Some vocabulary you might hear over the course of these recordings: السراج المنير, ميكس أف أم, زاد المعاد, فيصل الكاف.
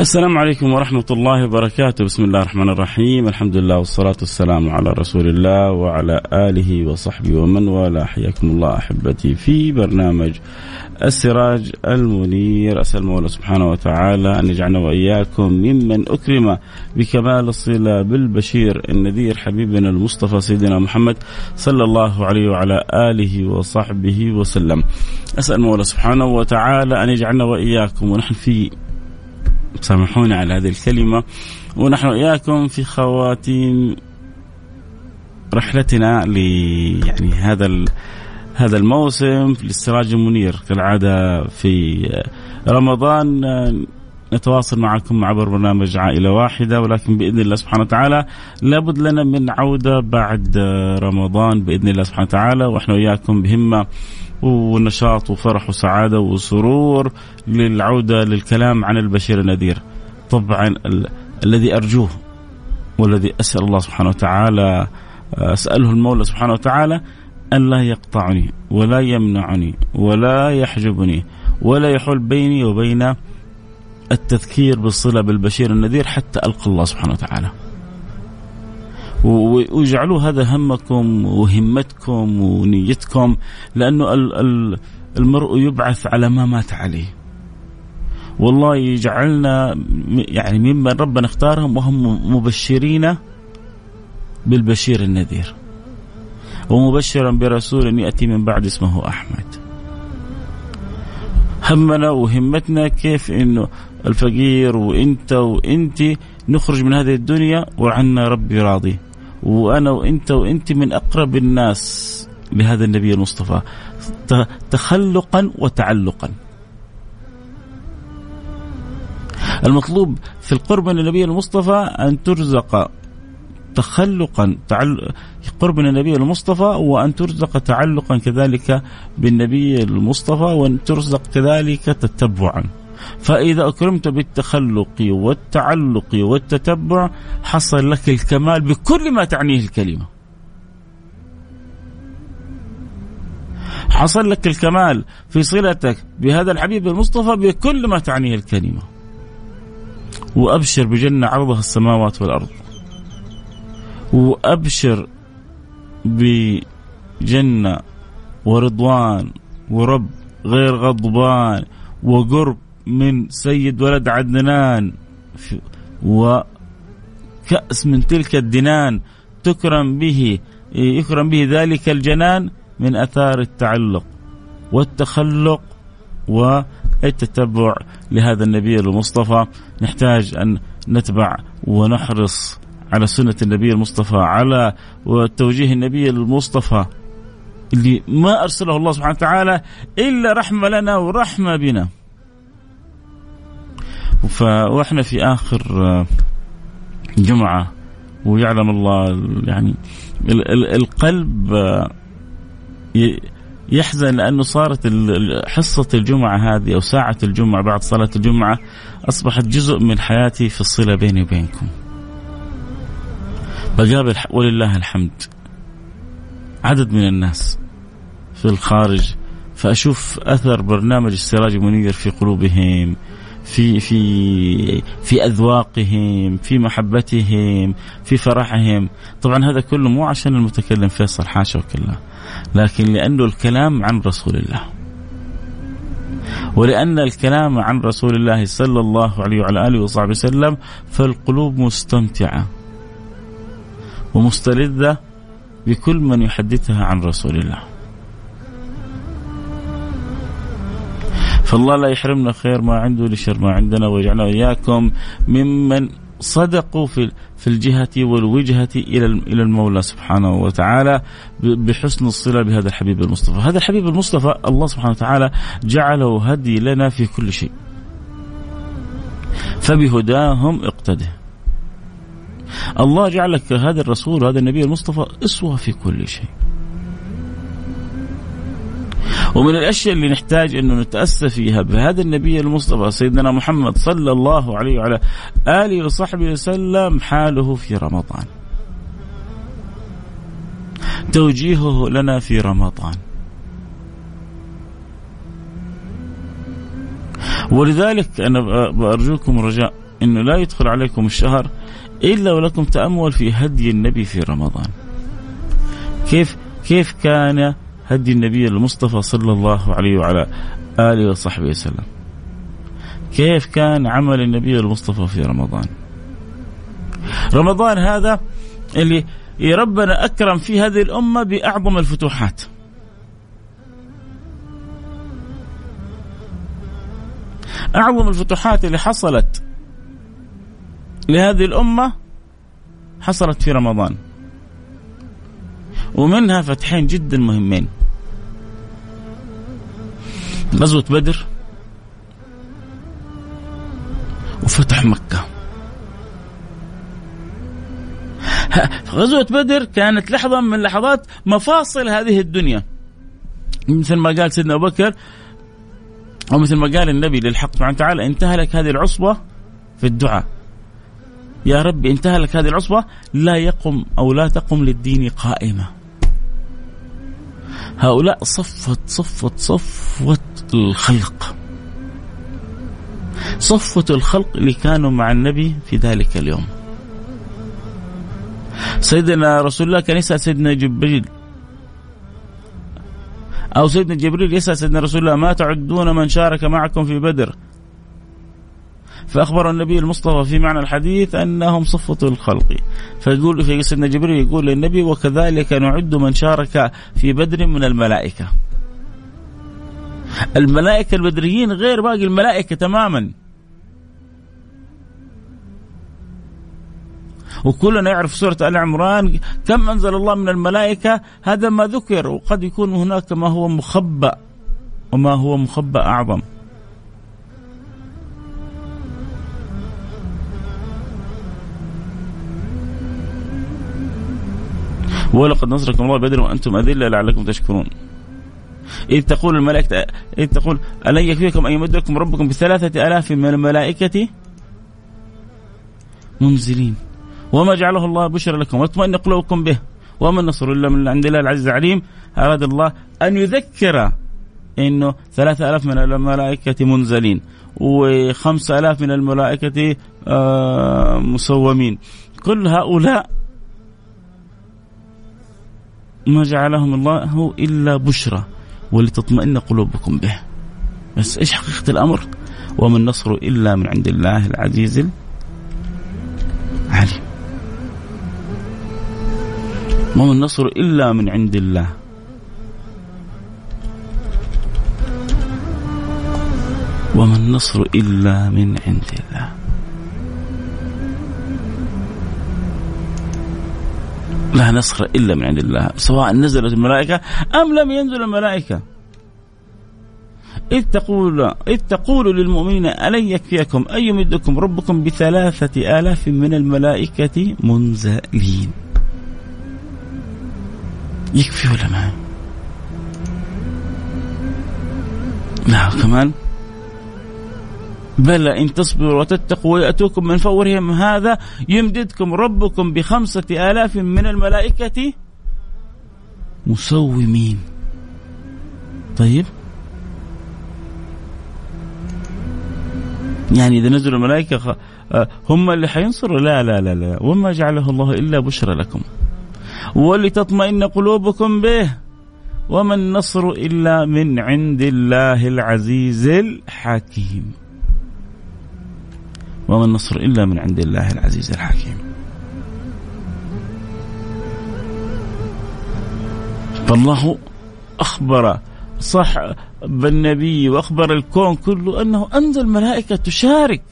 السلام عليكم ورحمة الله وبركاته. بسم الله الرحمن الرحيم. الحمد لله والصلاة والسلام على رسول الله وعلى آله وصحبه ومن والاه. حياكم الله أحبتي في برنامج السراج المنير. أسأل مولى سبحانه وتعالى أن يجعلنا وإياكم ممن أكرم بكمال الصلة بالبشير النذير حبيبنا المصطفى سيدنا محمد صلى الله عليه وعلى آله وصحبه وسلم. أسأل مولى سبحانه وتعالى أن يجعلنا وإياكم ونحن في، سامحونا على هذه الكلمة، ونحن إياكم في خواتيم رحلتنا يعني هذا الموسم في السراج المنير. كالعادة في رمضان نتواصل معكم عبر برنامج عائلة واحدة، ولكن بإذن الله سبحانه وتعالى لابد لنا من عودة بعد رمضان بإذن الله سبحانه وتعالى، ونحن إياكم بهمة ونشاط وفرح وسعادة وسرور للعودة للكلام عن البشير النذير. طبعا الذي أرجوه والذي أسأل الله سبحانه وتعالى، أسأله المولى سبحانه وتعالى أن لا يقطعني ولا يمنعني ولا يحجبني ولا يحول بيني وبين التذكير بالصلة بالبشير النذير حتى ألقى الله سبحانه وتعالى. ويجعلوا هذا همكم وهمتكم ونيتكم، لأنه المرء يبعث على ما مات عليه. والله يجعلنا يعني ممن ربنا اختارهم وهم مبشرين بالبشير النذير، ومبشرا برسول يأتي من بعد اسمه أحمد. همنا وهمتنا كيف إنه الفقير وإنت وإنتي نخرج من هذه الدنيا وعنا ربي راضي، وأنا وإنت وإنت من أقرب الناس لهذا النبي المصطفى تخلقا وتعلقا. المطلوب في القرب من النبي المصطفى أن ترزق تخلقا قرب من النبي المصطفى، وأن ترزق تعلقا كذلك بالنبي المصطفى، وأن ترزق كذلك تتبعا. فإذا أكرمت بالتخلق والتعلق والتتبع حصل لك الكمال بكل ما تعنيه الكلمة. حصل لك الكمال في صلتك بهذا الحبيب المصطفى بكل ما تعنيه الكلمة. وأبشر بجنة عرضها السماوات والأرض، وأبشر بجنة ورضوان ورب غير غضبان وقرب من سيد ولد عدنان وكأس من تلك الدنان يكرم به ذلك الجنان من أثار التعلق والتخلق والتتبع لهذا النبي المصطفى. نحتاج أن نتبع ونحرص على سنة النبي المصطفى، على توجيه النبي المصطفى اللي ما أرسله الله سبحانه وتعالى إلا رحمة لنا ورحمة بنا. وإحنا في آخر جمعة ويعلم الله. يعني القلب يحزن لأنه صارت حصة الجمعة هذه أو ساعة الجمعة بعد صلاة الجمعة أصبحت جزء من حياتي في الصلة بيني وبينكم. بقابل ولله الحمد عدد من الناس في الخارج، فأشوف أثر برنامج السراج المنير في قلوبهم، في أذواقهم، في محبتهم، في فرحهم. طبعا هذا كله مو عشان المتكلم فيصل، حاشا وكلا، لكن لأنه الكلام عن رسول الله، ولأن الكلام عن رسول الله صلى الله عليه وعلى آله وصحبه وسلم فالقلوب مستمتعة ومستلذة بكل من يحدثها عن رسول الله. فالله لا يحرمنا خير ما عنده لشر ما عندنا، ويجعلنا وإياكم ممن صدقوا في الجهة والوجهة إلى المولى سبحانه وتعالى بحسن الصلة بهذا الحبيب المصطفى. هذا الحبيب المصطفى الله سبحانه وتعالى جعله هدي لنا في كل شيء، فبهداهم اقتده. الله جعلك هذا الرسول هذا النبي المصطفى أسوة في كل شيء. ومن الأشياء اللي نحتاج أنه نتأسى فيها بهذا النبي المصطفى سيدنا محمد صلى الله عليه وعلى آله وصحبه وسلم حاله في رمضان، توجيهه لنا في رمضان. ولذلك أنا بأرجوكم رجاء أنه لا يدخل عليكم الشهر إلا ولكم تأمل في هدي النبي في رمضان، كيف كان هدي النبي المصطفى صلى الله عليه وعلى آله وصحبه وسلم، كيف كان عمل النبي المصطفى في رمضان. رمضان هذا اللي ربنا أكرم فيه هذه الأمة بأعظم الفتوحات، أعظم الفتوحات اللي حصلت لهذه الأمة حصلت في رمضان، ومنها فتحين جدا مهمين: غزوة بدر وفتح مكة. غزوة بدر كانت لحظة من لحظات مفاصل هذه الدنيا، مثل ما قال سيدنا أبو بكر أو مثل ما قال النبي للحق سبحانه وتعالى: انتهى لك هذه العصبة في الدعاء، يا رب انتهى لك هذه العصبة لا يقم أو لا تقم للدين قائمة. هؤلاء صفت الخلق، صفت الخلق اللي كانوا مع النبي في ذلك اليوم. سيدنا رسول الله كان يسأل سيدنا جبريل، أو سيدنا جبريل يسأل سيدنا رسول الله: ما تعدون من شارك معكم في بدر؟ فأخبر النبي المصطفى في معنى الحديث أنهم صفة الخلق، فيقول سيدنا جبريل يقول للنبي: وكذلك نعد من شارك في بدر من الملائكة. الملائكة البدريين غير باقي الملائكة تماما، وكلنا يعرف سورة آل عمران كم أنزل الله من الملائكة، هذا ما ذكر، وقد يكون هناك ما هو مخبأ، وما هو مخبأ أعظم. ولقد نصركم الله بدر وأنتم أذلة لعلكم تشكرون، إذ تقول الملائكة إذ تقول ألن يكفيكم أن يمدكم ربكم ب3000 من الملائكة منزلين، وما جعله الله بشرى لكم واطمئن قلوبكم به، وما النصر إلا من عند الله العزيز العليم. أراد الله أن يذكر إنه 3000 من الملائكة منزلين، و5000 من الملائكة مسومين، كل هؤلاء ما جعلهم الله إلا بشرى ولتطمئن قلوبكم به. بس إيش حقيقة الأمر؟ وما النصر إلا من عند الله العزيز العليم. وما النصر إلا من عند الله. وما النصر إلا من عند الله. لا نصر إلا من عند الله، سواء نزلت الملائكة أم لم ينزل الملائكة. إذ تقول للمؤمنين ألن يكفيكم أن يمدكم ربكم ب3,000 من الملائكة منزلين. يكفي ولا ما؟ لا كمان بل إن تصبروا وتتقوا ويأتوكم من فورهم هذا يمددكم ربكم ب5,000 من الملائكة مسومين. طيب يعني إذا نزلوا الملائكة هم اللي حينصروا؟ لا لا لا لا، وما جعله الله إلا بشرى لكم ولتطمئن قلوبكم به وما النصر إلا من عند الله العزيز الحكيم. وما النصر إلا من عند الله العزيز الحكيم. فالله أخبر صح بالنبي وأخبر الكون كله أنه أنزل ملائكة تشارك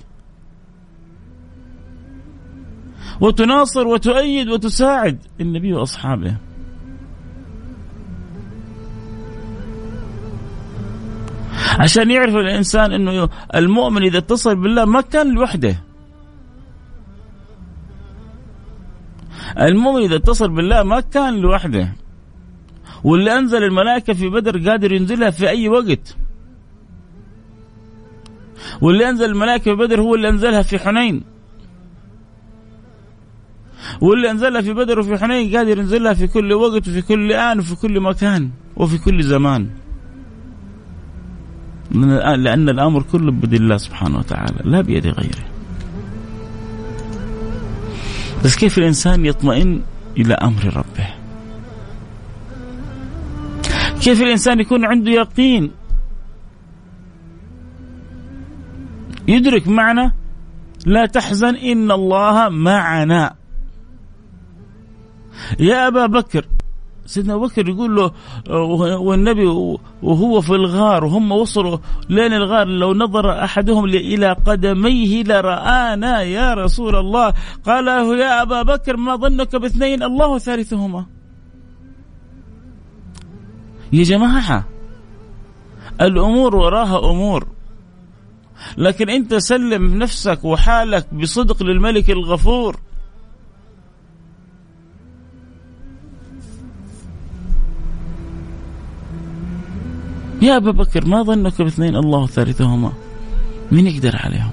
وتناصر وتؤيد وتساعد النبي وأصحابه. عشان يعرف الإنسان أنه المؤمن إذا اتصل بالله ما كان لوحده. المؤمن إذا اتصل بالله ما كان لوحده، واللي أنزل الملائكة في بدر قادر ينزلها في أي وقت، واللي أنزل الملائكة في بدر هو اللي أنزلها في حنين، واللي أنزلها في بدر وفي حنين قادر ينزلها في كل وقت وفي كل آن وفي كل مكان وفي كل زمان، لأن الأمر كله بيد الله سبحانه وتعالى لا بيد غيره. بس كيف الإنسان يطمئن إلى أمر ربه؟ كيف الإنسان يكون عنده يقين يدرك معنى لا تحزن إن الله معنا؟ يا أبا بكر، سيدنا أبو بكر يقول له والنبي وهو في الغار وهم وصلوا لين الغار، لو نظر أحدهم إلى قدميه لرآنا يا رسول الله. قال له يا أبا بكر ما ظنك باثنين الله ثالثهما؟ يا جماعة الأمور وراها أمور، لكن أنت سلم نفسك وحالك بصدق للملك الغفور. يا أبا بكر ما ظنك باثنين الله ثالثهما؟ مين يقدر عليهم؟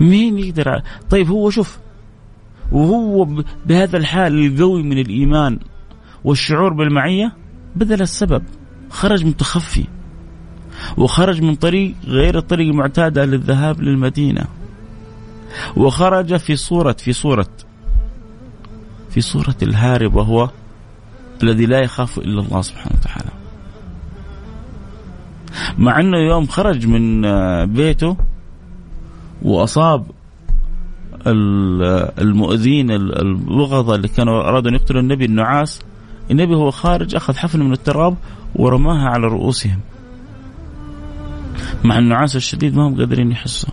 مين يقدر عليهم؟ طيب هو شوف، وهو بهذا الحال القوي من الإيمان والشعور بالمعية بدل السبب، خرج متخفي وخرج من طريق غير الطريق المعتادة للذهاب للمدينة، وخرج في صورة الهارب وهو الذي لا يخاف إلا الله سبحانه وتعالى. مع أنه يوم خرج من بيته وأصاب المؤذين البغضاء اللي كانوا أرادوا يقتلوا النبي النعاس، النبي هو خارج أخذ حفنة من التراب ورماها على رؤوسهم، مع النعاس الشديد ما هم قادرين يحسوا.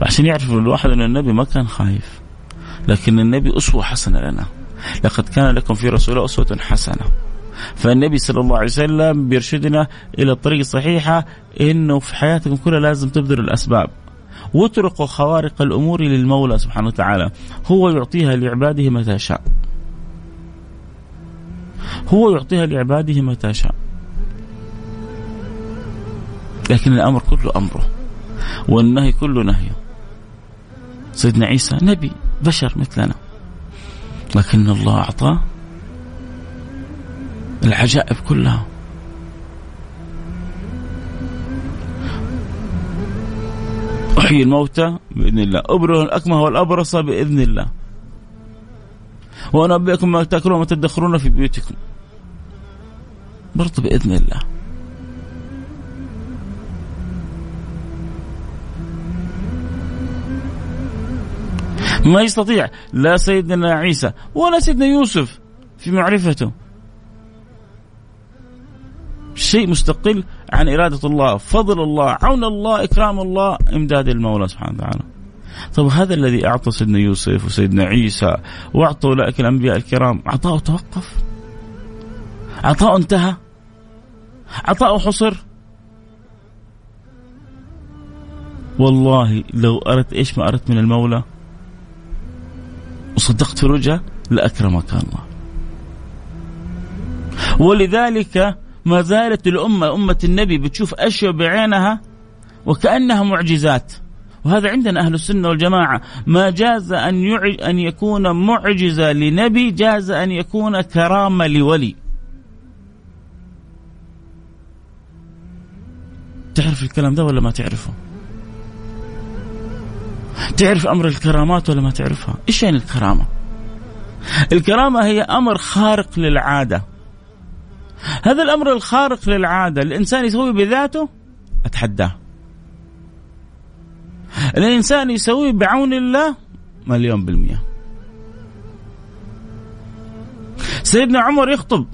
فعشان يعرف الواحد أن النبي ما كان خايف، لكن النبي أسوة حسنة لنا، لقد كان لكم في رسول الله أسوة حسنة. فالنبي صلى الله عليه وسلم بيرشدنا إلى الطريق الصحيحة، إنه في حياتكم كلها لازم تبذلوا الأسباب واتركوا خوارق الأمور للمولى سبحانه وتعالى، هو يعطيها لعباده متى شاء، هو يعطيها لعباده متى شاء، لكن الأمر كله أمره والنهي كله نهيه. سيدنا عيسى نبي بشر مثلنا، لكن الله أعطاه العجائب كلها. أحيي الموتى بإذن الله، أبرئ الأكمه والأبرص بإذن الله، وأنبئكم ما تأكلون وما تدخرون في بيوتكم برضو بإذن الله. ما يستطيع لا سيدنا عيسى ولا سيدنا يوسف في معرفته شيء مستقل عن إرادة الله، فضل الله، عون الله، إكرام الله، إمداد المولى سبحانه وتعالى. طب هذا الذي أعطى سيدنا يوسف وسيدنا عيسى وأعطى أولئك الأنبياء الكرام، عطاء توقف؟ عطاء انتهى؟ عطاؤه حصر. والله لو أردت إيش ما أردت من المولى وصدقت في رجاء لأكرمك الله. ولذلك ما زالت الأمة أمة النبي بتشوف أشياء بعينها وكأنها معجزات. وهذا عندنا أهل السنة والجماعة، ما جاز أن يكون معجزة لنبي جاز أن يكون كرامة لولي. تعرف الكلام ده ولا ما تعرفه؟ تعرف أمر الكرامات ولا ما تعرفها؟ إيش يعني الكرامة؟ الكرامة هي أمر خارق للعادة. هذا الأمر الخارق للعادة الإنسان يسوي بذاته أتحداه، الإنسان يسوي بعون الله 100%. سيدنا عمر يخطب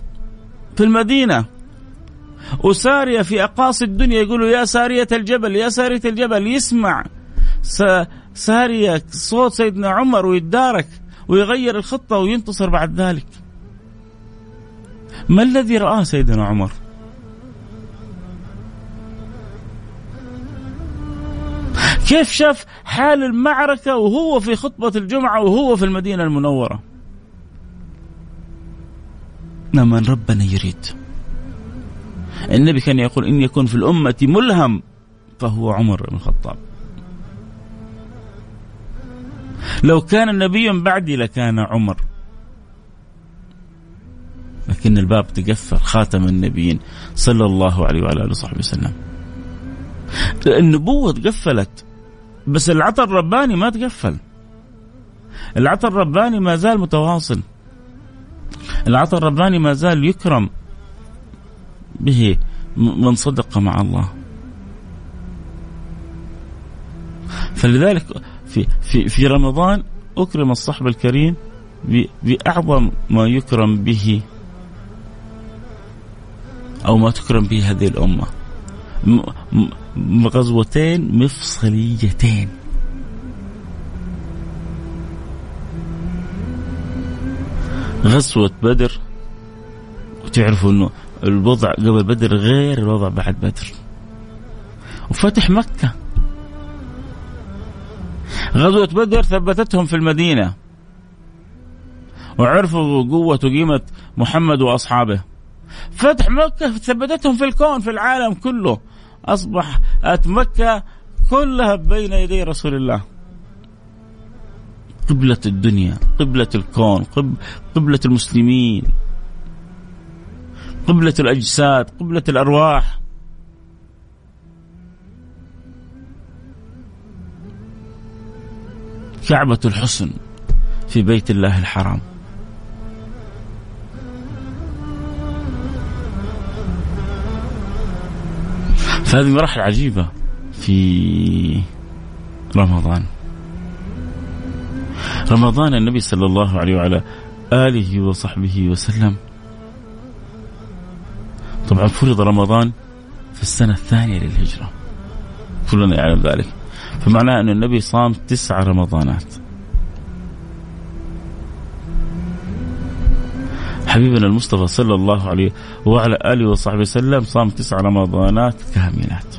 في المدينة وسارية في أقاصي الدنيا يقولوا يا سارية الجبل يا سارية الجبل، يسمع سارية صوت سيدنا عمر ويتدارك ويغير الخطة وينتصر بعد ذلك. ما الذي رآه سيدنا عمر؟ كيف شاف حال المعركة وهو في خطبة الجمعة وهو في المدينة المنورة؟ من ربنا يريد. النبي كان يقول إن يكون في الأمة ملهم فهو عمر بن الخطاب. لو كان النبي بعدي لكان عمر، لكن الباب تقفل، خاتم النبيين صلى الله عليه وعلى آله وصحبه وسلم. النبوة تقفلت بس العطر الرباني ما تقفل، العطر الرباني ما زال متواصل، العطر الرباني ما زال يكرم به من صدق مع الله. فلذلك في رمضان أكرم الصحب الكريم بأعظم ما يكرم به أو ما تكرم به هذه الأمة، غزوتين مفصليتين. غزوة بدر، وتعرفوا أنه الوضع قبل بدر غير الوضع بعد بدر، وفتح مكة. غزوة بدر ثبتتهم في المدينة وعرفوا قوة وقيمة محمد وأصحابه. فتح مكة ثبتتهم في الكون في العالم كله، أصبح مكة كلها بين يدي رسول الله، قبلة الدنيا، قبلة الكون، قبلة المسلمين، قبلة الأجساد، قبلة الأرواح. كعبة الحسن في بيت الله الحرام. فهذه مراحل عجيبة في رمضان. رمضان النبي صلى الله عليه وعلى آله وصحبه وسلم طبعا فرض رمضان في السنة الثانية للهجرة، كلنا يعلم ذلك، فمعناه أن النبي صام 9 رمضانات. حبيبنا المصطفى صلى الله عليه وعلى آله وصحبه وسلم صام 9 رمضانات كاملات.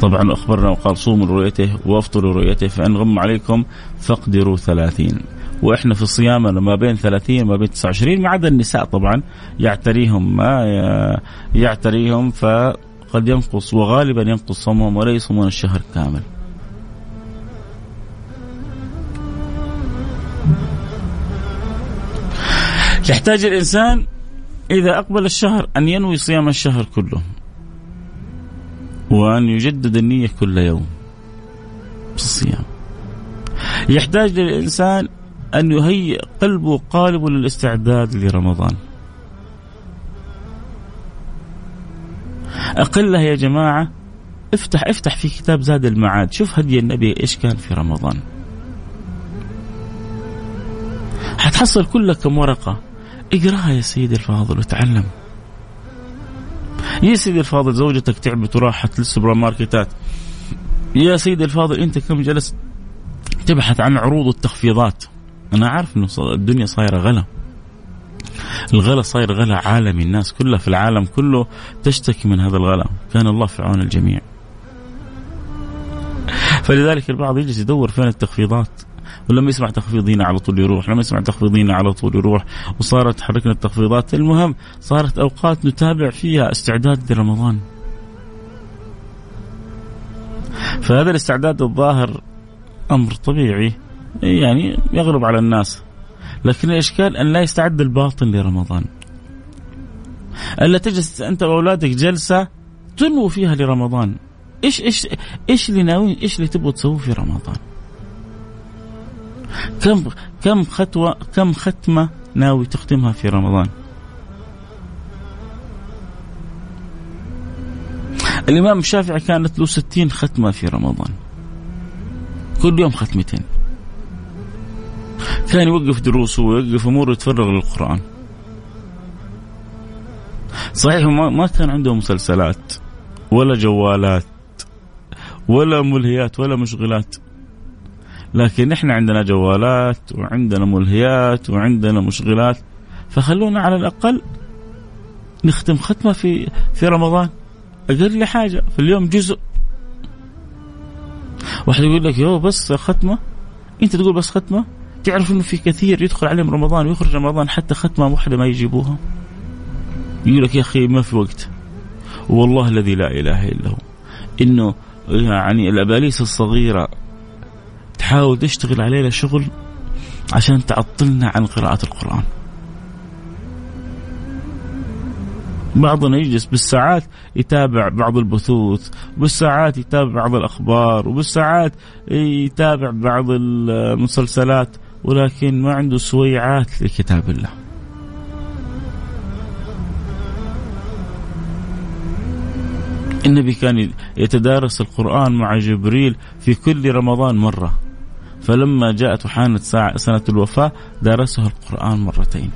طبعا أخبرنا وقال صوموا لرؤيته وافطروا لرؤيته فإن غم عليكم فاقدروا 30. وإحنا في الصيام ما بين 30 ما بين 29 ما عدا النساء طبعا يعتريهم ما يعتريهم فقد ينقص، وغالبا ينقص صومهم ولا يصومون الشهر كامل. يحتاج الإنسان إذا أقبل الشهر أن ينوي صيام الشهر كله وأن يجدد النية كل يوم بالصيام. يحتاج للإنسان أن يهيئ قلبه وقالبه للاستعداد لرمضان. أقلها يا جماعة، افتح في كتاب زاد المعاد، شوف هدي النبي إيش كان في رمضان، هتحصل كل كم ورقة. اقراها يا سيدي الفاضل وتعلم. يا سيدي الفاضل زوجتك تعبت وراحت للسوبر ماركتات. يا سيدي الفاضل أنت كم جلست تبحث عن عروض التخفيضات؟ أنا عارف إنه الدنيا صايرة غلا، الغلا صاير غلا عالمي، الناس كلها في العالم كله تشتكي من هذا الغلا، كان الله في عون الجميع. فلذلك البعض يجلس يدور فين التخفيضات، ولما يسمع تخفيضين على طول يروح، لما يسمع تخفيضين على طول يروح، وصارت تحركنا التخفيضات. المهم صارت أوقات نتابع فيها استعداد لرمضان، فهذا الاستعداد الظاهر أمر طبيعي يعني يغلب على الناس، لكن الإشكال أن لا يستعد الباطن لرمضان، ألا تجلس أنت وأولادك جلسة تنووا فيها لرمضان. إيش اللي ناويين، إيش اللي تبغوا تسووا في رمضان، كم خطوة، كم ختمة ناوي تختمها في رمضان. الإمام الشافعي كانت له 60 ختمة في رمضان، كل يوم ختمتين، كان يوقف دروسه ويوقف أموره يتفرغ للقرآن. صحيح ما كان عنده مسلسلات ولا جوالات ولا ملهيات ولا مشغلات، لكن إحنا عندنا جوالات وعندنا ملهيات وعندنا مشغلات، فخلونا على الأقل نختم ختمة في رمضان، أقل حاجة في اليوم جزء. واحد يقول لك يو بس ختمة، أنت تقول بس ختمة، تعرف إنه في كثير يدخل عليهم رمضان ويخرج رمضان حتى ختمة واحدة ما يجيبوها. يقول لك يا أخي ما في وقت، والله الذي لا إله إلا هو إنه يعني الأباليس الصغيرة تحاول تشتغل علينا شغل عشان تعطلنا عن قراءة القرآن. بعضنا يجلس بالساعات يتابع بعض البثوث، بالساعات يتابع بعض الأخبار، وبالساعات يتابع بعض المسلسلات، ولكن ما عنده سويعات لكتاب الله. النبي كان يتدارس القرآن مع جبريل في كل رمضان مرة، فلما جاءت وحانت سنة الوفاة درسها القرآن مرتين.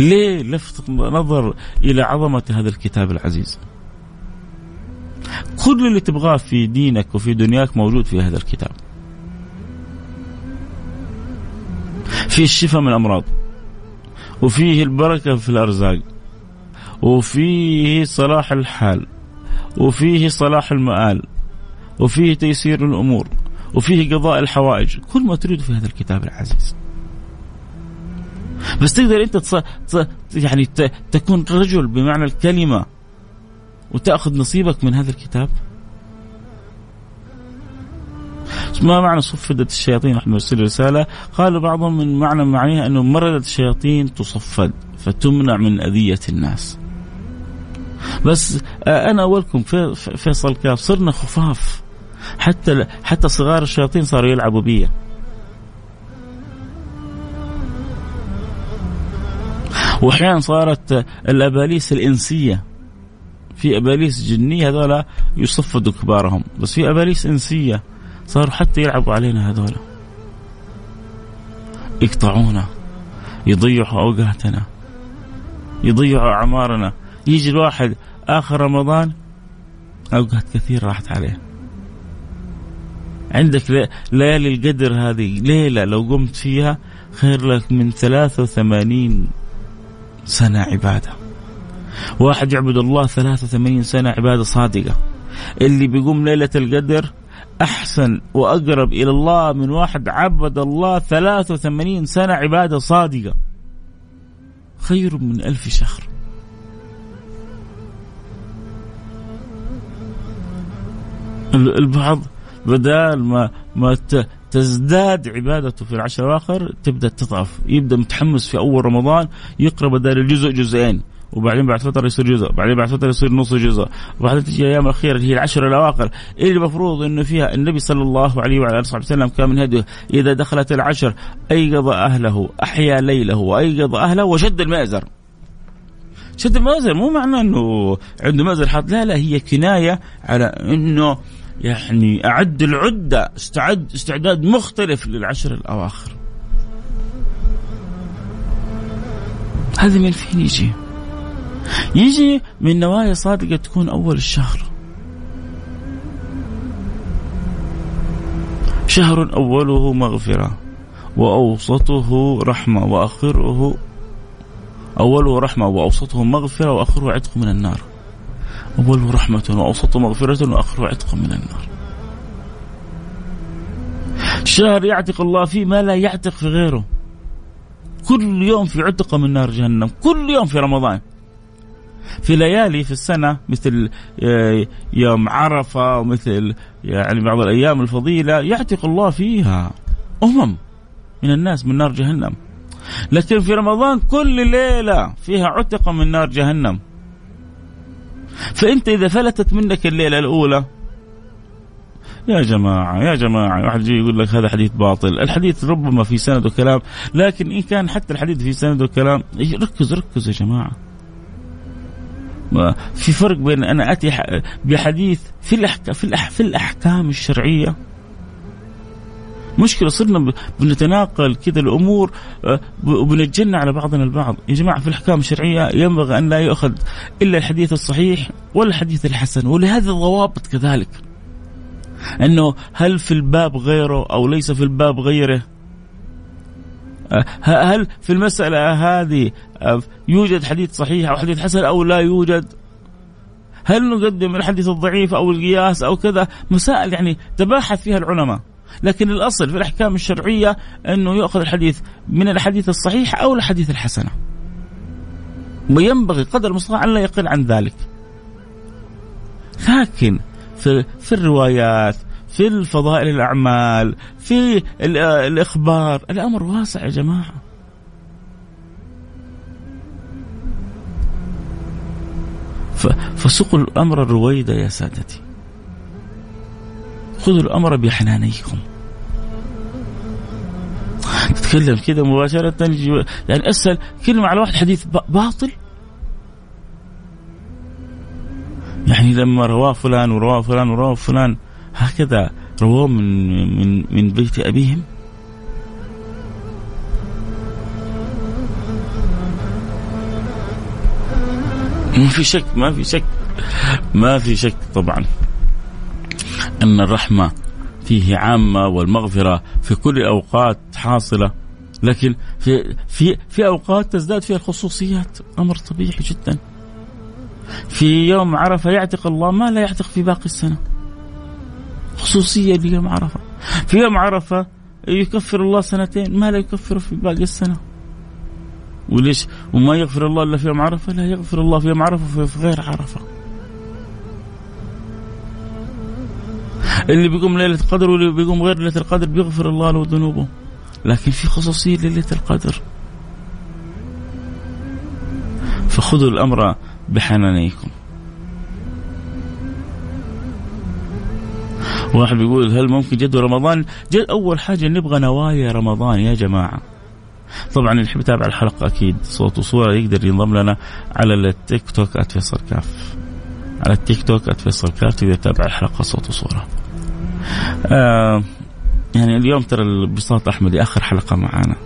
ليه؟ لفت نظر إلى عظمة هذا الكتاب العزيز. كل اللي تبغاه في دينك وفي دنياك موجود في هذا الكتاب، فيه الشفاء من الأمراض، وفيه البركة في الأرزاق، وفيه صلاح الحال، وفيه صلاح المآل، وفيه تيسير الأمور، وفيه قضاء الحوائج. كل ما تريد في هذا الكتاب العزيز، بس تقدر أنت يعني تكون رجل بمعنى الكلمة وتأخذ نصيبك من هذا الكتاب. ما معنى صفدت الشياطين؟ أحمد يرسل رسالة، قال بعضهم من معنيها أنه مردت الشياطين تصفد فتمنع من أذية الناس. بس أنا أولكم فيصل الكاف صرنا خفاف، حتى صغار الشياطين صاروا يلعبوا بيا. وأحيانا صارت الأباليس الإنسية، في أباليس جنية هذولا يصفدوا كبارهم، بس في أباليس إنسية صاروا حتى يلعبوا علينا، هذولا يقطعونا، يضيعوا أوقاتنا، يضيعوا أعمارنا. يجي الواحد آخر رمضان أوقات كثير راحت عليه. عندك ليالي القدر، هذه ليلة لو قمت فيها خير لك من 83 سنة عبادة. واحد يعبد الله 83 سنة عبادة صادقة. اللي بيقوم ليلة القدر أحسن وأقرب إلى الله من واحد عبد الله 83 سنة عبادة صادقة، خير من 1000 شهر. البعض بدال ما تزداد عبادته في العشر الأواخر تبدأ تضعف، يبدأ متحمس في أول رمضان يقرأ بدل الجزء جزئين، وبعدين بعد فترة يصير جزء، بعدين بعد فترة يصير نص جزء، وبعدين تجي الأيام الأخيرة اللي هي العشر الأواخر اللي المفروض إنه فيها النبي صلى الله عليه وعلى آله وصحبه وسلم كان من هديه إذا دخلت العشر أيقظ أهله، أحيا ليله وأيقظ أهله وشد المأزر. شد المأزر مو معنى إنه عنده مأزر حاط، لا هي كناية على إنه يعني أعد العدة، استعداد مختلف للعشر الأواخر. هذا من فين يجي؟ يجي من نوايا صادقة تكون أول الشهر، شهر أوله مغفرة وأوسطه رحمة وآخره أوله رحمة وأوسطه مغفرة وآخره عتق من النار. أوله رحمة وأوسطه مغفرة وآخره عتق من النار. شهر يعتق الله فيه ما لا يعتق في غيره. كل يوم في عتقة من نار جهنم، كل يوم في رمضان، في ليالي في السنة مثل يوم عرفة ومثل يعني بعض الأيام الفضيلة يعتق الله فيها من الناس من نار جهنم. لكن في رمضان كل ليلة فيها عتقة من نار جهنم. فأنت إذا فلتت منك الليلة الأولى، يا جماعة واحد يجي يقول لك هذا حديث باطل، الحديث ربما في سنده كلام، لكن إن كان حتى الحديث في سنده كلام ركز يا جماعة. في فرق بين أنا أتي بحديث في الأحكام الشرعية. مشكلة صرنا بنتناقل كده الأمور وبنتجنى على بعضنا البعض. يا جماعة في الأحكام الشرعية ينبغي أن لا يؤخذ إلا الحديث الصحيح ولا الحديث الحسن، ولهذا الضوابط كذلك، أنه هل في الباب غيره أو ليس في الباب غيره، هل في المسألة هذه يوجد حديث صحيح أو حديث حسن أو لا يوجد، هل نقدم الحديث الضعيف أو القياس أو كذا، مسائل يعني تباحث فيها العلماء. لكن الأصل في الأحكام الشرعية أنه يأخذ الحديث من الحديث الصحيح أو الحديث الحسنة، وينبغي قدر المستطاع أن لا يقل عن ذلك. لكن في الروايات، في الفضائل الأعمال، في الإخبار، الأمر واسع يا جماعة. فسقوا الأمر الرويدة يا سادتي، خذوا الأمر بحنانيكم. تتكلم كده مباشرة يعني أسهل كلمة على واحد حديث باطل، يعني لما رواه فلان ورواه فلان ورواه فلان هكذا رواه من بيت أبيهم. ما في شك طبعا أن الرحمة فيه عامة والمغفرة في كل أوقات حاصلة، لكن في أوقات تزداد فيها الخصوصيات، أمر طبيعي جدا. في يوم عرفة يعتق الله ما لا يعتق في باقي السنة، خصوصية ليوم عرفة. في يوم عرفة يكفر الله سنتين ما لا يكفر في باقي السنة. وليش؟ وما يغفر الله إلا في يوم عرفة، لا يغفر الله في يوم عرفة وفي غير عرفة. اللي بيقوم ليلة القدر واللي بيقوم غير ليلة القدر بيغفر الله له ذنوبه، لكن في خصوصية ليلة القدر. فخذوا الأمر بحنانيكم. واحد بيقول هل ممكن جدول رمضان؟ أول حاجة نبغى نوايا رمضان يا جماعة. طبعا اللي يحب يتابع الحلقة أكيد صوت وصورة يقدر ينضم لنا على التيك توك @فيصل كاف، على التيك توك @فيصل كاف تقدر تتابع الحلقة صوت وصورة. يعني اليوم ترى البساط أحمدي آخر حلقة معانا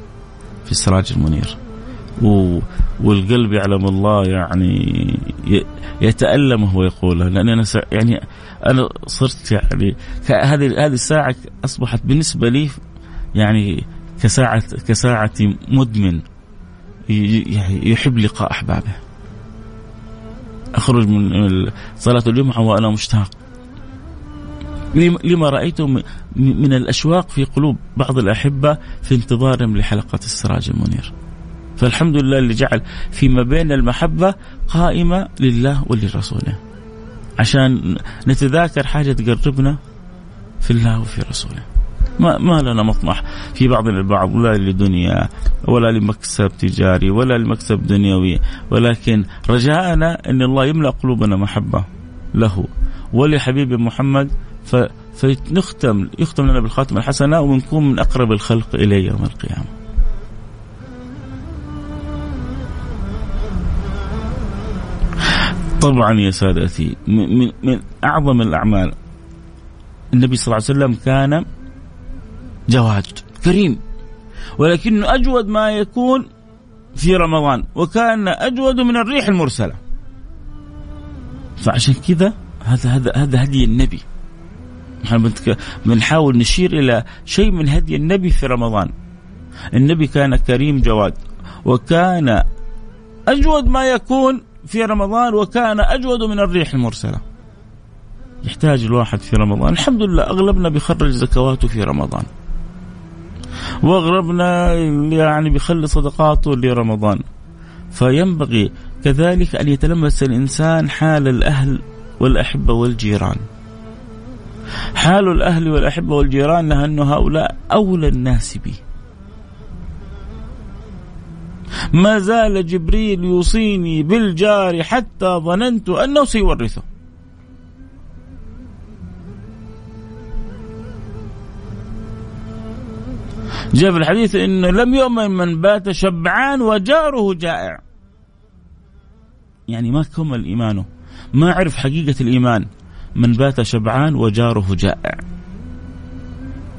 في السراج المنير، والقلب يعلم الله يعني يتألم وهو يقولها، لأن أنا صرت يعني هذه الساعة أصبحت بالنسبة لي يعني كساعتي مدمن يحب لقاء أحبابه. أخرج من صلاة الجمعة وأنا مشتاق لما رأيته من الأشواق في قلوب بعض الأحبة في انتظارهم لحلقة السراج المنير. فالحمد لله اللي جعل فيما بين المحبة قائمة لله ولرسوله، عشان نتذاكر حاجة تقربنا في الله وفي رسوله. ما لنا مطمح في بعض البعض، ولا لدنيا ولا لمكسب تجاري ولا لمكسب دنيوي، ولكن رجاءنا أن الله يملأ قلوبنا محبة له ولحبيب محمد، فيختم لنا بالخاتمة الحسنة ونكون من أقرب الخلق إليه يوم القيامة. طبعا يا سادتي من أعظم الأعمال، النبي صلى الله عليه وسلم كان جواد كريم، ولكنه أجود ما يكون في رمضان، وكان أجود من الريح المرسلة. فعشان كذا هذا هدي النبي، نحن بنحاول نشير إلى شيء من هدي النبي في رمضان. النبي كان كريم جواد، وكان أجود ما يكون في رمضان، وكان أجود من الريح المرسلة. يحتاج الواحد في رمضان، الحمد لله أغلبنا بيخرج زكواته في رمضان، وأغلبنا يعني بيخلي صدقاته لرمضان. فينبغي كذلك أن يتلمس الإنسان حال الأهل والأحبة والجيران. حال الأهل والأحبة والجيران لأن هؤلاء أولى الناس به. ما زال جبريل يوصيني بالجار حتى ظننت أنه سيورثه. جاء في الحديث إنه لم يؤمن من بات شبعان وجاره جائع. يعني ما كمل إيمانه، ما عرف حقيقة الإيمان. من بات شبعان وجاره جائع،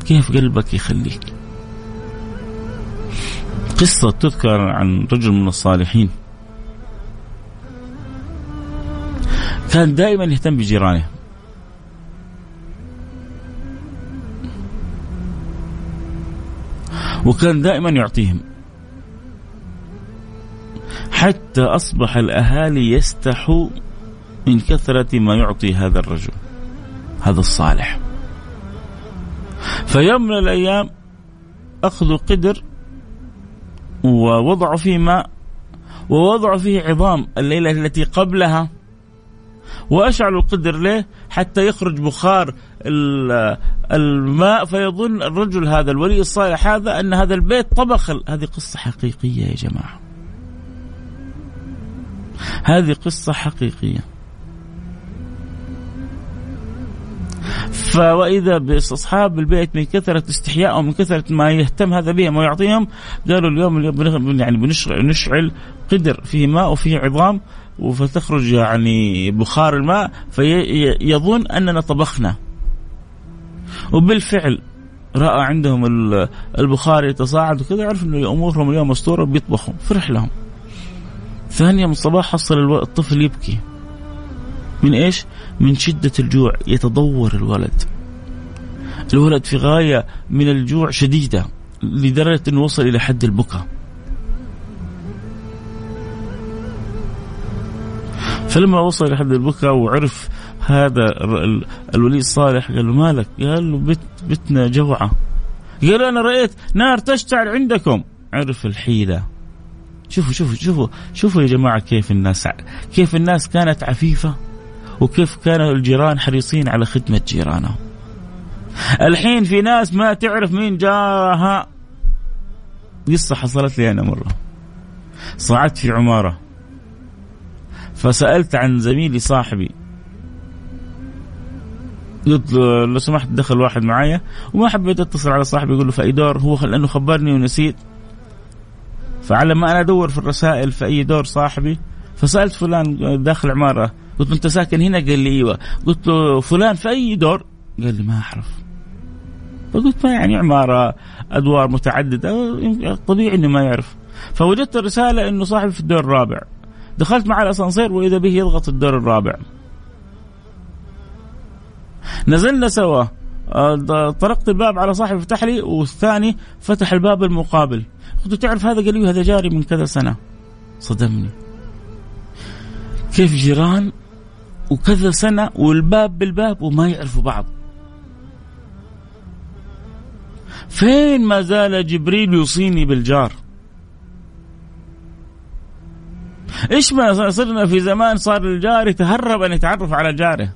كيف قلبك يخليك؟ قصة تذكر عن رجل من الصالحين كان دائما يهتم بجيرانه. وكان دائما يعطيهم، حتى أصبح الأهالي يستحوا من كثرة ما يعطي هذا الرجل، هذا الصالح. فيوم من الأيام أخذوا قدر ووضعوا فيه ماء ووضعوا فيه عظام الليلة التي قبلها، وأشعلوا القدر له حتى يخرج بخار الماء، فيظن الرجل هذا الولي الصالح هذا أن هذا البيت طبخ. هذه قصة حقيقية يا جماعة، هذه قصة حقيقية. فإذا أصحاب البيت من كثرة استحيائهم، من كثرة ما يهتم هذا بهم ويعطيهم، قالوا اليوم يعني بنشعل قدر فيه ماء وفيه عظام، وفتخرج يعني بخار الماء، فيظن أننا طبخنا. وبالفعل رأى عندهم البخار يتصاعد وكذا، عرف أنه أمورهم اليوم مستورة، بيطبخوا. فرح لهم. ثانية من الصباح حصل الطفل يبكي من إيش؟ من شدة الجوع. يتضور الولد في غاية من الجوع شديدة، لدرجة أنه وصل إلى حد البكاء. فلما وصل إلى حد البكاء وعرف هذا الولي الصالح، قال له مالك؟ قال له بتنا جوعة. قال له أنا رأيت نار تشتعل عندكم. عرف الحيلة. شوفوا شوفوا شوفوا شوفوا يا جماعة، كيف الناس كانت عفيفة، وكيف كانوا الجيران حريصين على خدمة جيرانهم. الحين في ناس ما تعرف مين جارها. قصة حصلت لي أنا مرة، صعدت في عمارة، فسألت عن زميلي صاحبي، قلت له لو سمحت دخل واحد معايا، وما حبيت أتصل على صاحبي يقول له في أي دور هو، لأنه خبرني ونسيت. فعلى ما أنا أدور في الرسائل في أي دور صاحبي، فسألت فلان داخل عمارة، قلت له أنت ساكن هنا؟ قال لي إيوه. قلت له فلان في أي دور؟ قال لي ما أعرف. فقلت ما يعني عمارة أدوار متعددة، طبيعي إنه ما يعرف. فوجدت الرسالة إنه صاحبي في الدور الرابع. دخلت معه الأسانسير وإذا به يضغط الدور الرابع. نزلنا سوا، طرقت الباب على صاحبي فتح لي، والثاني فتح الباب المقابل. قلت تعرف هذا؟ قال لي هذا جاري من كذا سنة. صدمني، كيف جيران وكذا سنة والباب بالباب وما يعرفوا بعض. فين ما زال جبريل يوصيني بالجار. إيش ما صرنا في زمان صار الجار يتهرب أن يتعرف على جاره.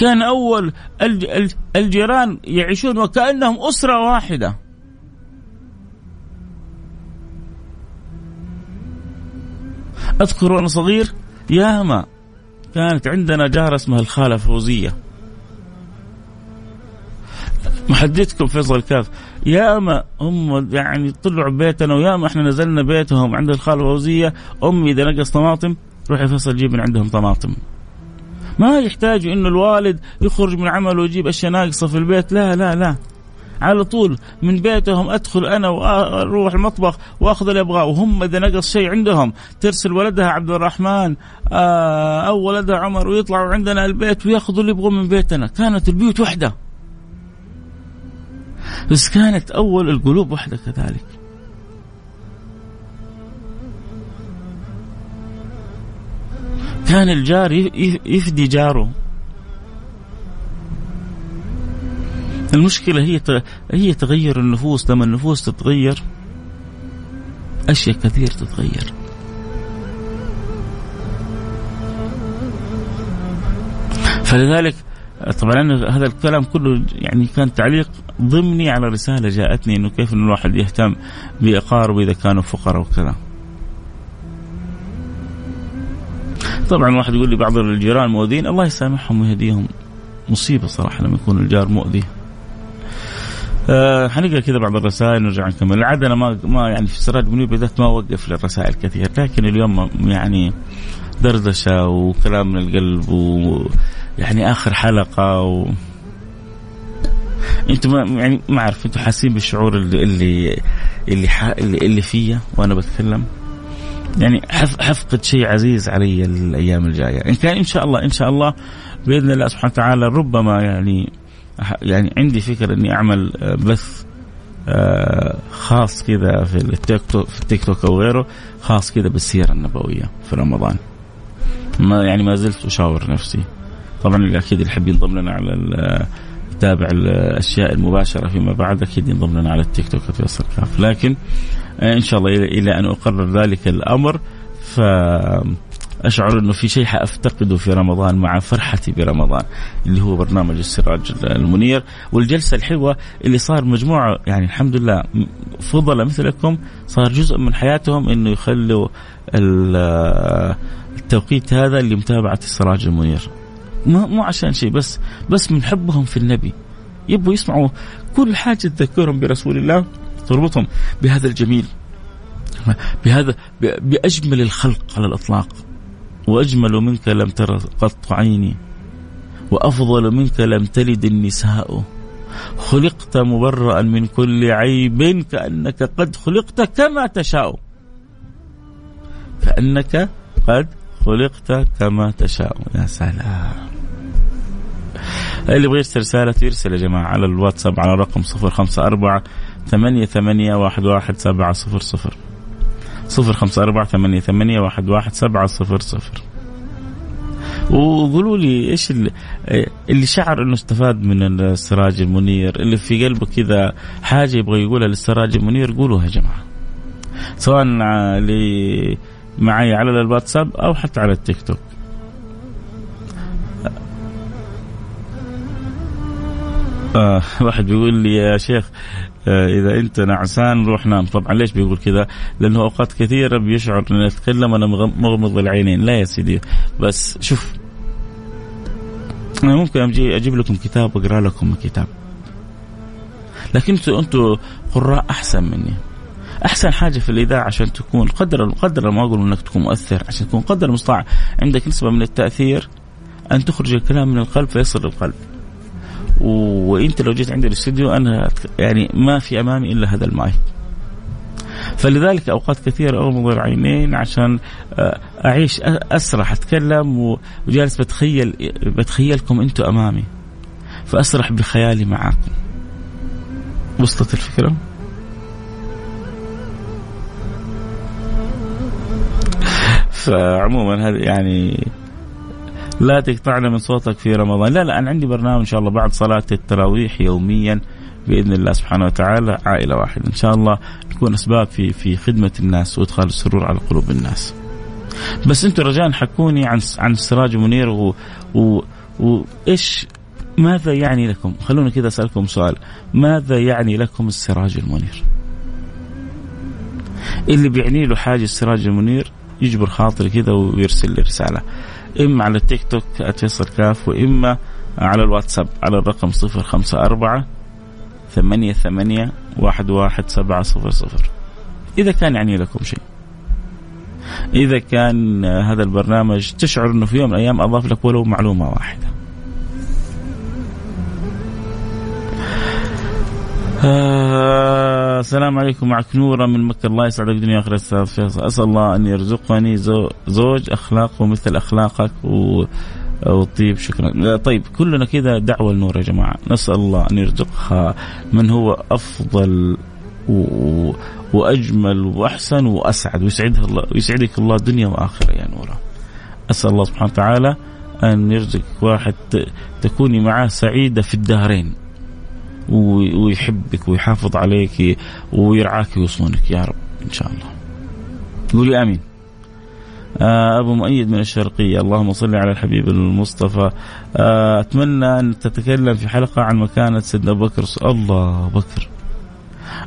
كان أول الجيران يعيشون وكأنهم أسرة واحدة. أذكر وأنا صغير ياما كانت عندنا جارة اسمها الخالة فوزية، محدثكم فيصل الكاف. ياما هم يعني طلعوا بيتنا، وياما احنا نزلنا بيتهم. عند الخالة فوزية أمي إذا نقص طماطم روح يا فيصل جيب من عندهم طماطم. ما يحتاج إنه الوالد يخرج من عمله ويجيب أشياء ناقصة في البيت، لا لا لا، على طول من بيتهم أدخل أنا وأروح المطبخ وأخذ اللي أبغاه، وهم إذا نقص شيء عندهم ترسل ولدها عبد الرحمن أو ولدها عمر ويطلعوا عندنا البيت ويأخذوا اللي يبغوا من بيتنا. كانت البيوت وحدة، بس كانت أول القلوب وحدة كذلك. كان الجار يفدي جاره. المشكلة هي تغير النفوس. لما النفوس تتغير أشياء كثير تتغير. فلذلك طبعا هذا الكلام كله يعني كان تعليق ضمني على رسالة جاءتني إنه كيف إن الواحد يهتم بأقاربه إذا كانوا فقراء وكذا. طبعا واحد يقول لي بعض الجيران مؤذين، الله يسامحهم ويهديهم. مصيبة صراحة لما يكون الجار مؤذي. حنقرأ كذا بعض الرسائل نرجع نكمل. العادة أنا ما يعني في السراج المنير بالذات ما أوقف للرسائل كثير، لكن اليوم يعني دردشة وكلام من القلب ويعني آخر حلقة أنتم يعني ما أعرف أنتم حاسين بالشعور اللي فيا وأنا بتكلم. يعني حفقد شيء عزيز علي الأيام الجاية. إن كان إن شاء الله بإذن الله سبحانه وتعالى ربما يعني عندي فكرة إني أعمل بث خاص كذا في التيك توك أو غيره، خاص كذا بالسيرة النبوية في رمضان. ما زلت أشاور نفسي. طبعا أكيد اللي حاب ينضم لنا على تابع الأشياء المباشرة فيما بعد أكيد ينضم لنا على التيك توك فيصل الكاف، لكن إن شاء الله إلى أن أقرر ذلك الأمر. فأشعر أنه في شيء حأفتقده في رمضان مع فرحتي برمضان اللي هو برنامج السراج المنير والجلسة الحلوة اللي صار مجموعة يعني الحمد لله فضل مثلكم صار جزء من حياتهم أنه يخلوا التوقيت هذا اللي متابعة السراج المنير، مو عشان شيء بس من حبهم في النبي يبوا يسمعوا كل حاجة تذكرهم برسول الله تربطهم بهذا الجميل، بهذا بأجمل الخلق على الإطلاق. وأجمل منك لم تر قط عيني، وأفضل منك لم تلد النساء، خلقت مبرأ من كل عيب كأنك قد خلقت كما تشاء، كأنك قد خلقت كما تشاء. يا سلام. اللي بغير رسالة يرسل يا جماعة على الواتساب على رقم 054-88-11700 054-88-11700. وقولوا لي إيش اللي شعر إنه استفاد من السراج المنير، اللي في قلبه كذا حاجة يبغى يقولها للسراج المنير قولوها يا جماعة، سواء لي معي على الواتساب أو حتى على التيك توك. واحد بيقول لي يا شيخ إذا أنت نعسان روح نام. طبعا ليش بيقول كذا؟ لأنه أوقات كثيرة بيشعر أن أتكلم أنا مغمض العينين. لا يا سيدي، بس شوف أنا ممكن أجيب لكم كتاب وأقرأ لكم كتاب، لكن أنتوا قراء أحسن مني. أحسن حاجة في الإذاعة عشان تكون قدر ما أقول أنك تكون مؤثر، عشان تكون قدر المستطاع عندك نسبة من التأثير أن تخرج الكلام من القلب فيصل القلب. وانت لو جيت عندي الاستوديو انا يعني ما في امامي الا هذا المايك، فلذلك اوقات كثيره اغمض العينين عشان اعيش اسرح اتكلم، وجالس بتخيلكم انتم امامي فاسرح بخيالي معاكم. وصلت الفكره؟ فعموما هذا يعني لا تقطعنا من صوتك في رمضان. لا أنا عندي برنامج إن شاء الله بعد صلاة التراويح يوميا بإذن الله سبحانه وتعالى عائلة واحدة، إن شاء الله نكون أسباب في خدمة الناس وإدخال السرور على قلوب الناس. بس أنتوا رجاء حكوني عن السراج المنير وإيش ماذا يعني لكم. خلونا كذا أسألكم سؤال، ماذا يعني لكم السراج المنير؟ اللي بيعني له حاجة السراج المنير يجبر خاطر كذا ويرسل لي رسالة إما على التيك توك @فيصل كاف وإما على الواتساب على الرقم 054-88-11700 إذا كان يعني لكم شيء، إذا كان هذا البرنامج تشعر أنه في يوم من الأيام أضاف لك ولو معلومة واحدة. السلام عليكم. معك نورة من مكة. الله يسعدك دنيا آخر. أستاذ فيصل، أسأل الله أن يرزقني زوج أخلاقه مثل أخلاقك وطيب. شكرا. طيب كلنا كذا دعوة لنور يا جماعة، نسأل الله أن يرزقها من هو أفضل وأجمل وأحسن وأسعد، ويسعدها الله ويسعدك الله دنيا وآخرة يا نورة. أسأل الله سبحانه وتعالى أن يرزقك واحد تكوني معه سعيدة في الدارين، ويحبك ويحافظ عليك ويرعاك ويصونك يا رب إن شاء الله. قولي آمين. أبو مؤيد من الشرقية، اللهم صل على الحبيب المصطفى. أتمنى أن تتكلم في حلقة عن مكانة سيدنا أبو بكر. الله بكر،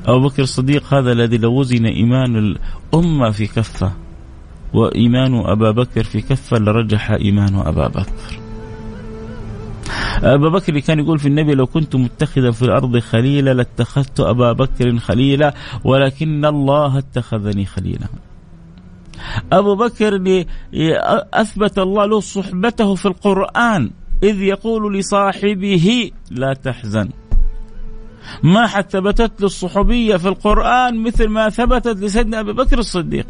أبو بكر الصديق هذا الذي لو وزن إيمان الأمة في كفة وإيمان أبا بكر في كفة لرجح إيمان أبا بكر. أبا بكر كان يقول في النبي: لو كنت متخذا في الأرض خليلا لاتخذت أبا بكر خليلا ولكن الله اتخذني خليلا. أبو بكر أثبت الله له صحبته في القرآن، إذ يقول لصاحبه لا تحزن. ما حتى ثبتت له الصحوبية في القرآن مثل ما ثبتت لسيدنا أبي بكر الصديق.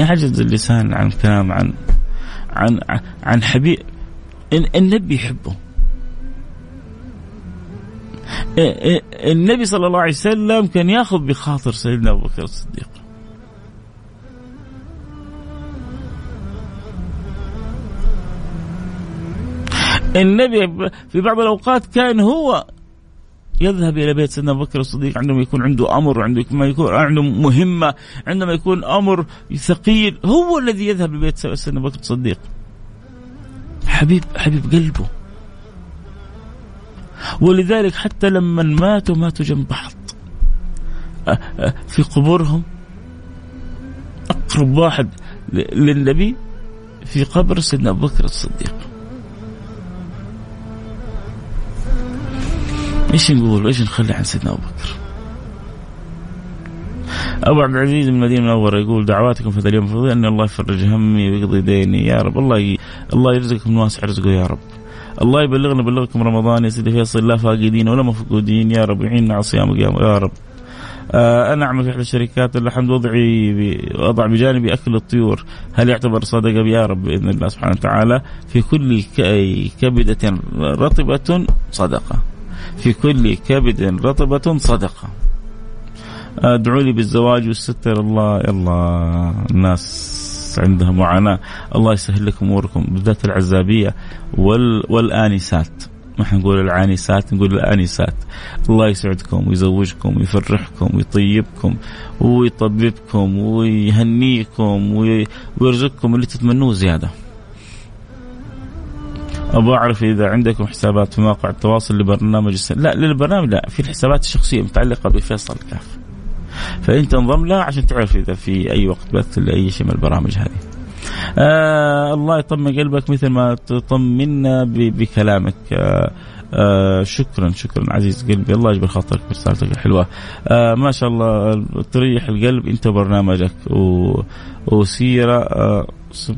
يعجز اللسان عن كلام عن حبيب النبي، يحبه النبي صلى الله عليه وسلم، كان ياخذ بخاطر سيدنا أبو بكر الصديق. النبي في بعض الأوقات كان هو يذهب إلى بيت سيدنا أبو بكر الصديق عندما يكون عنده أمر، عندما يكون مهمة، عندما يكون أمر ثقيل، هو الذي يذهب لبيت سيدنا أبو بكر الصديق. حبيب قلبه. ولذلك حتى لما ماتوا جنب بعض في قبورهم. أقرب واحد للنبي في قبر سيدنا أبو بكر الصديق. إيش نقول وإيش نخلي عن سيدنا أبو بكر؟ أبو عبد العزيز من المدينة المنورة يقول: دعواتكم في اليوم الفضيل أن الله يفرج همي ويقضي ديني يا رب. الله يرزقكم من واسع رزقه يا رب. الله يبلغنا بلغكم رمضان يا سيدي فيصل، لا فاقدين ولا مفقودين يا رب، يعيننا على صيام وقيام يا رب. أنا أعمل في إحدى الشركات، اللحم وضع بجانبي أكل الطيور، هل يعتبر صدقة يا رب؟ بإذن الله سبحانه وتعالى. في كل كبدة رطبة صدقة، في كل كبد رطبة صدقة. ادعوا لي بالزواج والستر. الله الناس عندها معاناة، الله يسهل لكم اموركم، بالذات العزابية والآنسات. ما حنقول العانسات، نقول الآنسات. الله يسعدكم ويزوجكم ويفرحكم ويطيبكم ويطببكم ويهنيكم ويرزقكم اللي تتمنوه زيادة. أبغى أعرف إذا عندكم حسابات في مواقع التواصل لبرنامج لا، للبرنامج لا، في الحسابات الشخصية متعلقة بفيصل الكاف، فأنت انضم لها عشان تعرف إذا في أي وقت بث لأي شيء من البرامج هذه. الله يطمن قلبك مثل ما تطمنا بكلامك. شكرا عزيز قلبي، الله يجبر خاطرك برسالتك الحلوة. ما شاء الله تريح القلب أنت برنامجك وسيرة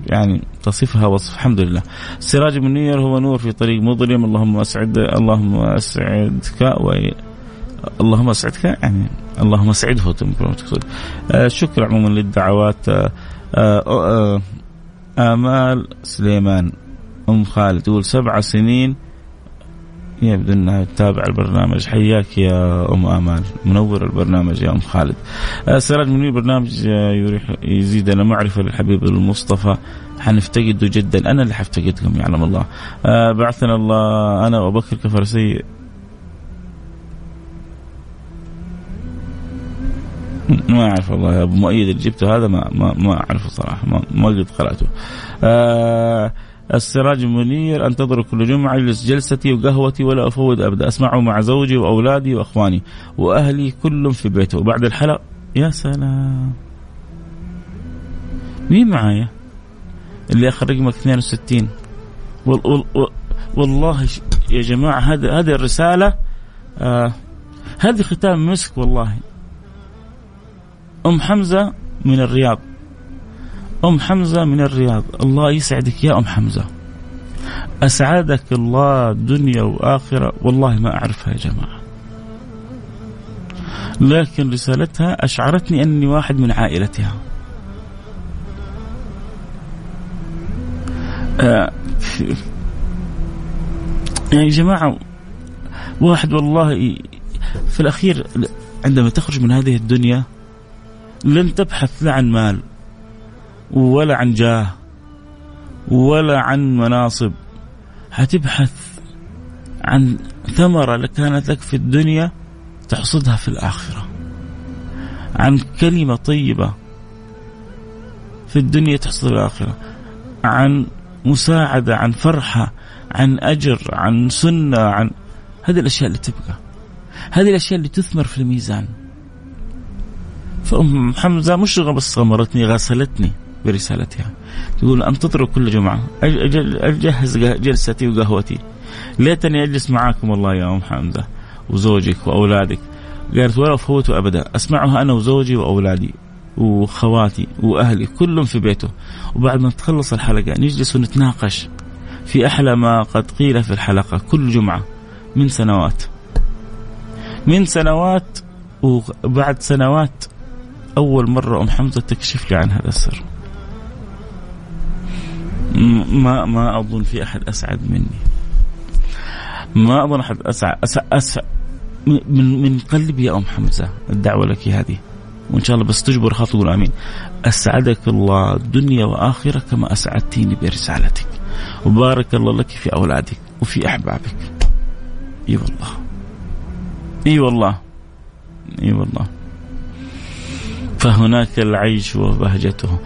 يعني تصفها وصف. الحمد لله. السراج المنير هو نور في طريق مظلم. اللهم أسعدك يعني اللهم أسعده. شكرا عموما للدعوات. آمال سليمان أم خالد تقول 7 سنين يبدو أنها تتابع البرنامج. حياك يا أم آمال، منور البرنامج يا أم خالد. السراج المنير برنامج يزيدنا معرفة للحبيب المصطفى، حنفتقده جدا. أنا اللي حفتقدكم يعلم الله. بعثنا الله أنا وأبو بكر كفرسي. ما أعرف والله يا أبو مؤيد اللي جبته هذا، ما أعرفه صراحة، ما قد قرأته. السراج المنير أنتظر كل جمعة جلستي وقهوتي ولا أفوت أبدا، أسمعه مع زوجي وأولادي وأخواني وأهلي كلهم في بيته، وبعد الحلقة يا سلام. مين معايا اللي آخر رقمك 62؟ والله يا جماعة هذه الرسالة، هذه ختام مسك والله. أم حمزة من الرياض، الله يسعدك يا أم حمزة. أسعدك الله دنيا وآخرة. والله ما أعرفها يا جماعة، لكن رسالتها أشعرتني أني واحد من عائلتها. يعني جماعة واحد والله في الأخير عندما تخرج من هذه الدنيا لن تبحث لا عن مال ولا عن جاه ولا عن مناصب، هتبحث عن ثمرة لكانت لك في الدنيا تحصدها في الآخرة، عن كلمة طيبة في الدنيا تحصدها في الآخرة، عن مساعدة، عن فرحة، عن أجر، عن سنة، عن هذه الأشياء اللي تبقى، هذه الأشياء اللي تثمر في الميزان. فأم حمزة مشرقة بس غمرتني، غسلتني برسالتها. تقول أنتظروا كل جمعة أجهز جلستي وقهوتي، ليتني أجلس معاكم والله يا أم حمزة وزوجك وأولادك. قالت ولا فوتوا أبدا، أسمعها أنا وزوجي وأولادي وخواتي وأهلي كلهم في بيته، وبعد ما تخلص الحلقة نجلس ونتناقش في أحلى ما قد قيل في الحلقة. كل جمعة من سنوات، وبعد سنوات أول مرة أم حمزة تكشف لي عن هذا السر. ما أظن في أحد أسعد مني، ما أظن أحد أسعد من قلبي يا أم حمزة. الدعوة لك هذه، وإن شاء الله بس تجبر خاطر آمين. أسعدك الله دنيا وآخرة كما أسعدتيني برسالتك، وبارك الله لك في أولادك وفي أحبابك. إي والله، إي والله، إي والله. فهناك العيش وبهجته.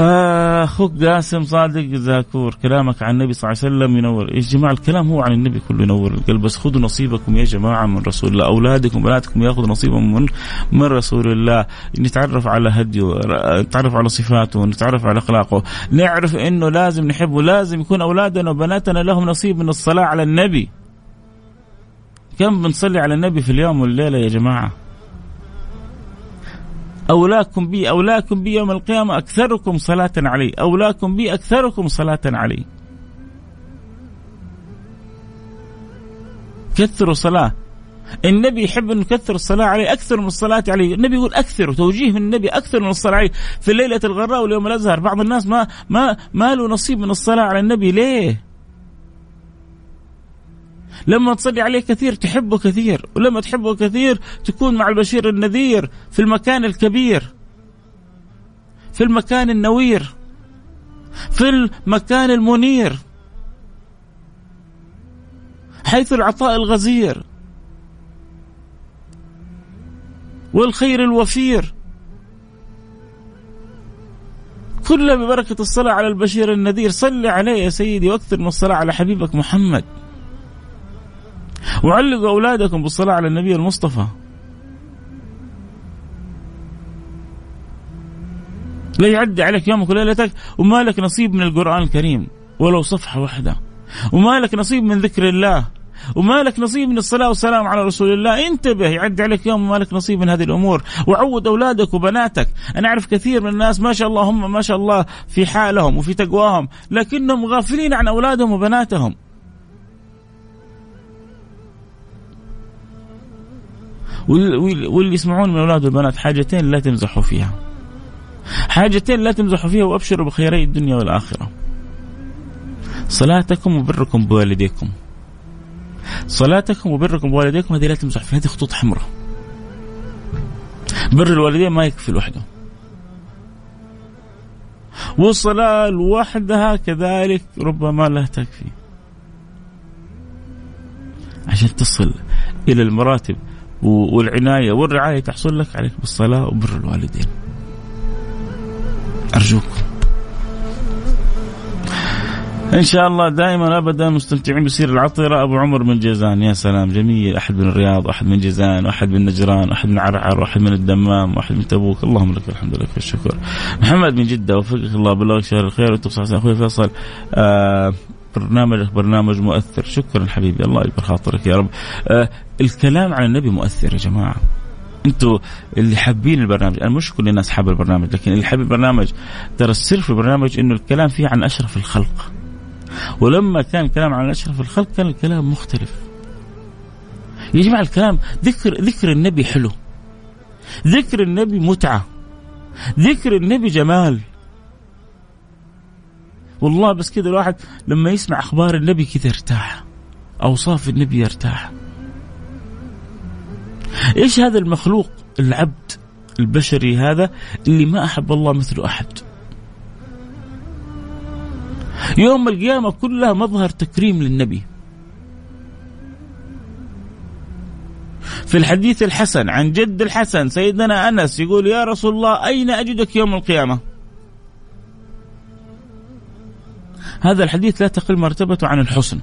أخوك قاسم صادق زاكور، كلامك عن النبي صلى الله عليه وسلم ينور. يا جماعة الكلام هو عن النبي كله ينور القلب، بس خذوا نصيبكم يا جماعة من رسول الله. أولادكم وبناتكم يأخذوا نصيبهم من رسول الله، نتعرف على هديه، نتعرف على صفاته، نتعرف على أخلاقه، نعرف إنه لازم نحبه، لازم يكون أولادنا وبناتنا لهم نصيب من الصلاة على النبي. كم بنصلي على النبي في اليوم والليلة يا جماعة؟ أولاكم بي، أولاكم بي يوم القيامة أكثركم صلاة علي، أولاكم بي أكثركم صلاة علي. كثروا صلاة، النبي يحب أن يكثر الصلاة عليه أكثر من الصلاة عليه. النبي يقول أكثر، توجيه من النبي أكثر من الصلاة عليه في ليلة الغراء واليوم الأزهر. بعض الناس ما له نصيب من الصلاة على النبي. ليه؟ لما تصلي عليه كثير تحبه كثير، ولما تحبه كثير تكون مع البشير النذير في المكان الكبير، في المكان النوير، في المكان المنير، حيث العطاء الغزير والخير الوفير. كلها ببركة الصلاة على البشير النذير. صلي عليه يا سيدي، واكثر من الصلاة على حبيبك محمد، وعلقوا أولادكم بالصلاة على النبي المصطفى. لا يعدي عليك يومك وليلتك وما لك نصيب من القرآن الكريم ولو صفحة واحدة، وما لك نصيب من ذكر الله، وما لك نصيب من الصلاة والسلام على رسول الله. انتبه، يعدي عليك يوم وما لك نصيب من هذه الأمور. وعود أولادك وبناتك. أنا أعرف كثير من الناس ما شاء الله هم ما شاء الله في حالهم وفي تقواهم، لكنهم غافلين عن أولادهم وبناتهم. واللي يسمعون من أولاد والبنات حاجتين لا تمزحوا فيها، حاجتين لا تمزحوا فيها، وأبشروا بخيري الدنيا والآخرة: صلاتكم وبركم بوالديكم. صلاتكم وبركم بوالديكم هذه لا تمزح فيها، هذه خطوط حمراء. بر الوالدين ما يكفي لوحده، والصلاة لوحدها كذلك ربما لا تكفي عشان تصل إلى المراتب والعناية والرعاية تحصل لك عليك بالصلاة وبر الوالدين. أرجوكم إن شاء الله دائما أبدا مستمتعين بسير العطرة. أبو عمر من جيزان، يا سلام جميل. أحد من الرياض، وأحد من جيزان، وأحد من نجران، وأحد من عرعر، وأحد من الدمام، وأحد من تبوك. اللهم لك الحمد لك والشكر. محمد من جدة، وفقك الله بالله شهر الخير وأنت بصحة. أخوي فيصل برنامجك برنامج مؤثر. شكرا حبيبي، الله يبارك خاطرك يا رب. الكلام عن النبي مؤثر يا جماعة. انتوا اللي حابين البرنامج، انا مش كل الناس حابة البرنامج، لكن اللي حابب البرنامج ترى السر في البرنامج انه الكلام فيه عن اشرف الخلق، ولما كان الكلام عن أشرف الخلق كان الكلام مختلف. يا جماعة الكلام ذكر النبي حلو، ذكر النبي متعة، ذكر النبي جمال والله. بس كده الواحد لما يسمع أخبار النبي كده يرتاح، أوصاف النبي يرتاح. إيش هذا المخلوق العبد البشري هذا اللي ما أحب الله مثله أحد؟ يوم القيامة كلها مظهر تكريم للنبي. في الحديث الحسن عن جد الحسن سيدنا أنس يقول يا رسول الله أين أجدك يوم القيامة؟ هذا الحديث لا تقل مرتبته عن الحسن.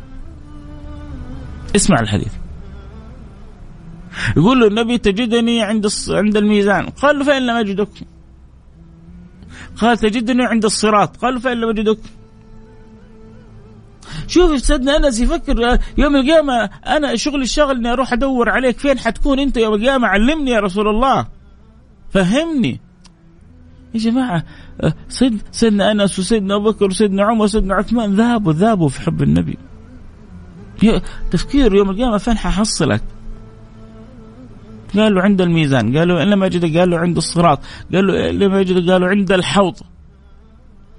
اسمع الحديث، يقول له النبي تجدني عند الميزان، قال له فإن لم أجدك. قال تجدني عند الصراط، قال له فإن لم أجدك. شوف سيدنا أنس يفكر يوم القيامة أنا شغل الشغل أني أروح أدور عليك فين حتكون أنت يوم القيامة، علمني يا رسول الله فهمني. يا جماعة سيدنا أنس وسيدنا أبو بكر وسيدنا عمر وسيدنا عثمان ذابوا في حب النبي. تفكير يوم القيامة فين ححصلك؟ قالوا عند الميزان، قالوا إن لم أجدك، قالوا عند الصراط، قالوا إن لم أجدك، قالوا عند الحوض.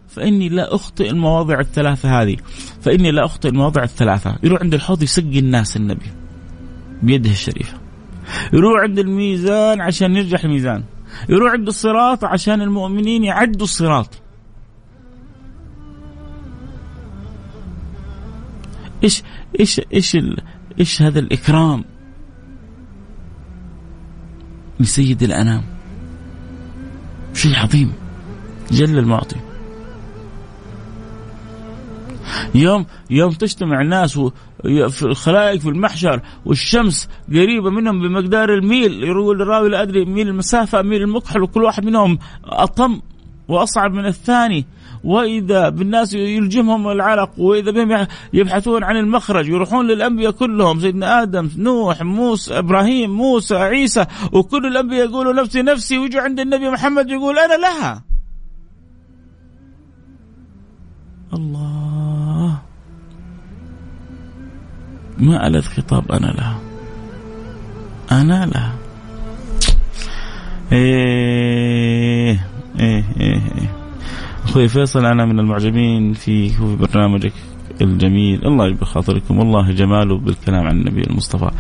فإني لا أخطئ المواضع الثلاثة هذه، فإني لا أخطئ المواضع الثلاثة. يروح عند الحوض يسقي الناس النبي بيده الشريفة، يروح عند الميزان عشان يرجح الميزان، يروح عند الصراط عشان المؤمنين يعدوا الصراط. إيش إيش إيش إيش هذا الإكرام من سيد الأنام، شيء عظيم جل المعطي. يوم تجتمع الناس في الخلائق في المحشر والشمس قريبة منهم بمقدار الميل، يقول الراوي لا أدري ميل المسافة ميل المكحل، وكل واحد منهم أطم وأصعب من الثاني، وإذا بالناس يلجمهم العرق، وإذا بهم يبحثون عن المخرج، يروحون للأنبياء كلهم سيدنا آدم نوح موسى إبراهيم موسى عيسى، وكل الأنبياء يقولوا نفسي نفسي، ويجوا عند النبي محمد يقول أنا لها. الله، ما ألذ خطاب أنا لها، أنا لها. إيه إيه إيه إيه. أخوي فيصل، أنا من المعجبين فيك وفي برنامجك الجميل، الله يجبر خاطركم والله جماله بالكلام عن النبي المصطفى.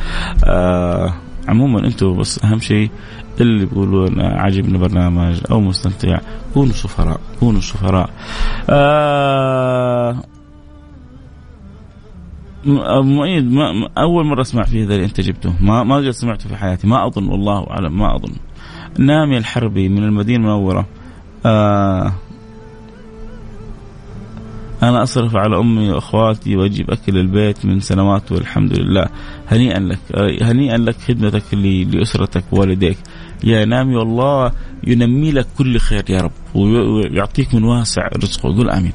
عموما أنتم بس أهم شيء اللي بيقولون عاجبنا برنامج أو مستمتع، كونوا سفراء، كونوا سفراء. مؤيد، ما أول مرة أسمع فيه هذا اللي أنت جبته، ما قد سمعته في حياتي، ما أظن والله أعلم، ما أظن. نامي الحربي من المدينة المنورة، أنا أصرف على أمي وأخواتي وأجيب أكل البيت من سنوات والحمد لله. هنيئا لك، هنيئا لك خدمتك لأسرتك والديك يا نامي، والله ينمي لك كل خير يا رب ويعطيك من واسع رزقه، قل آمين.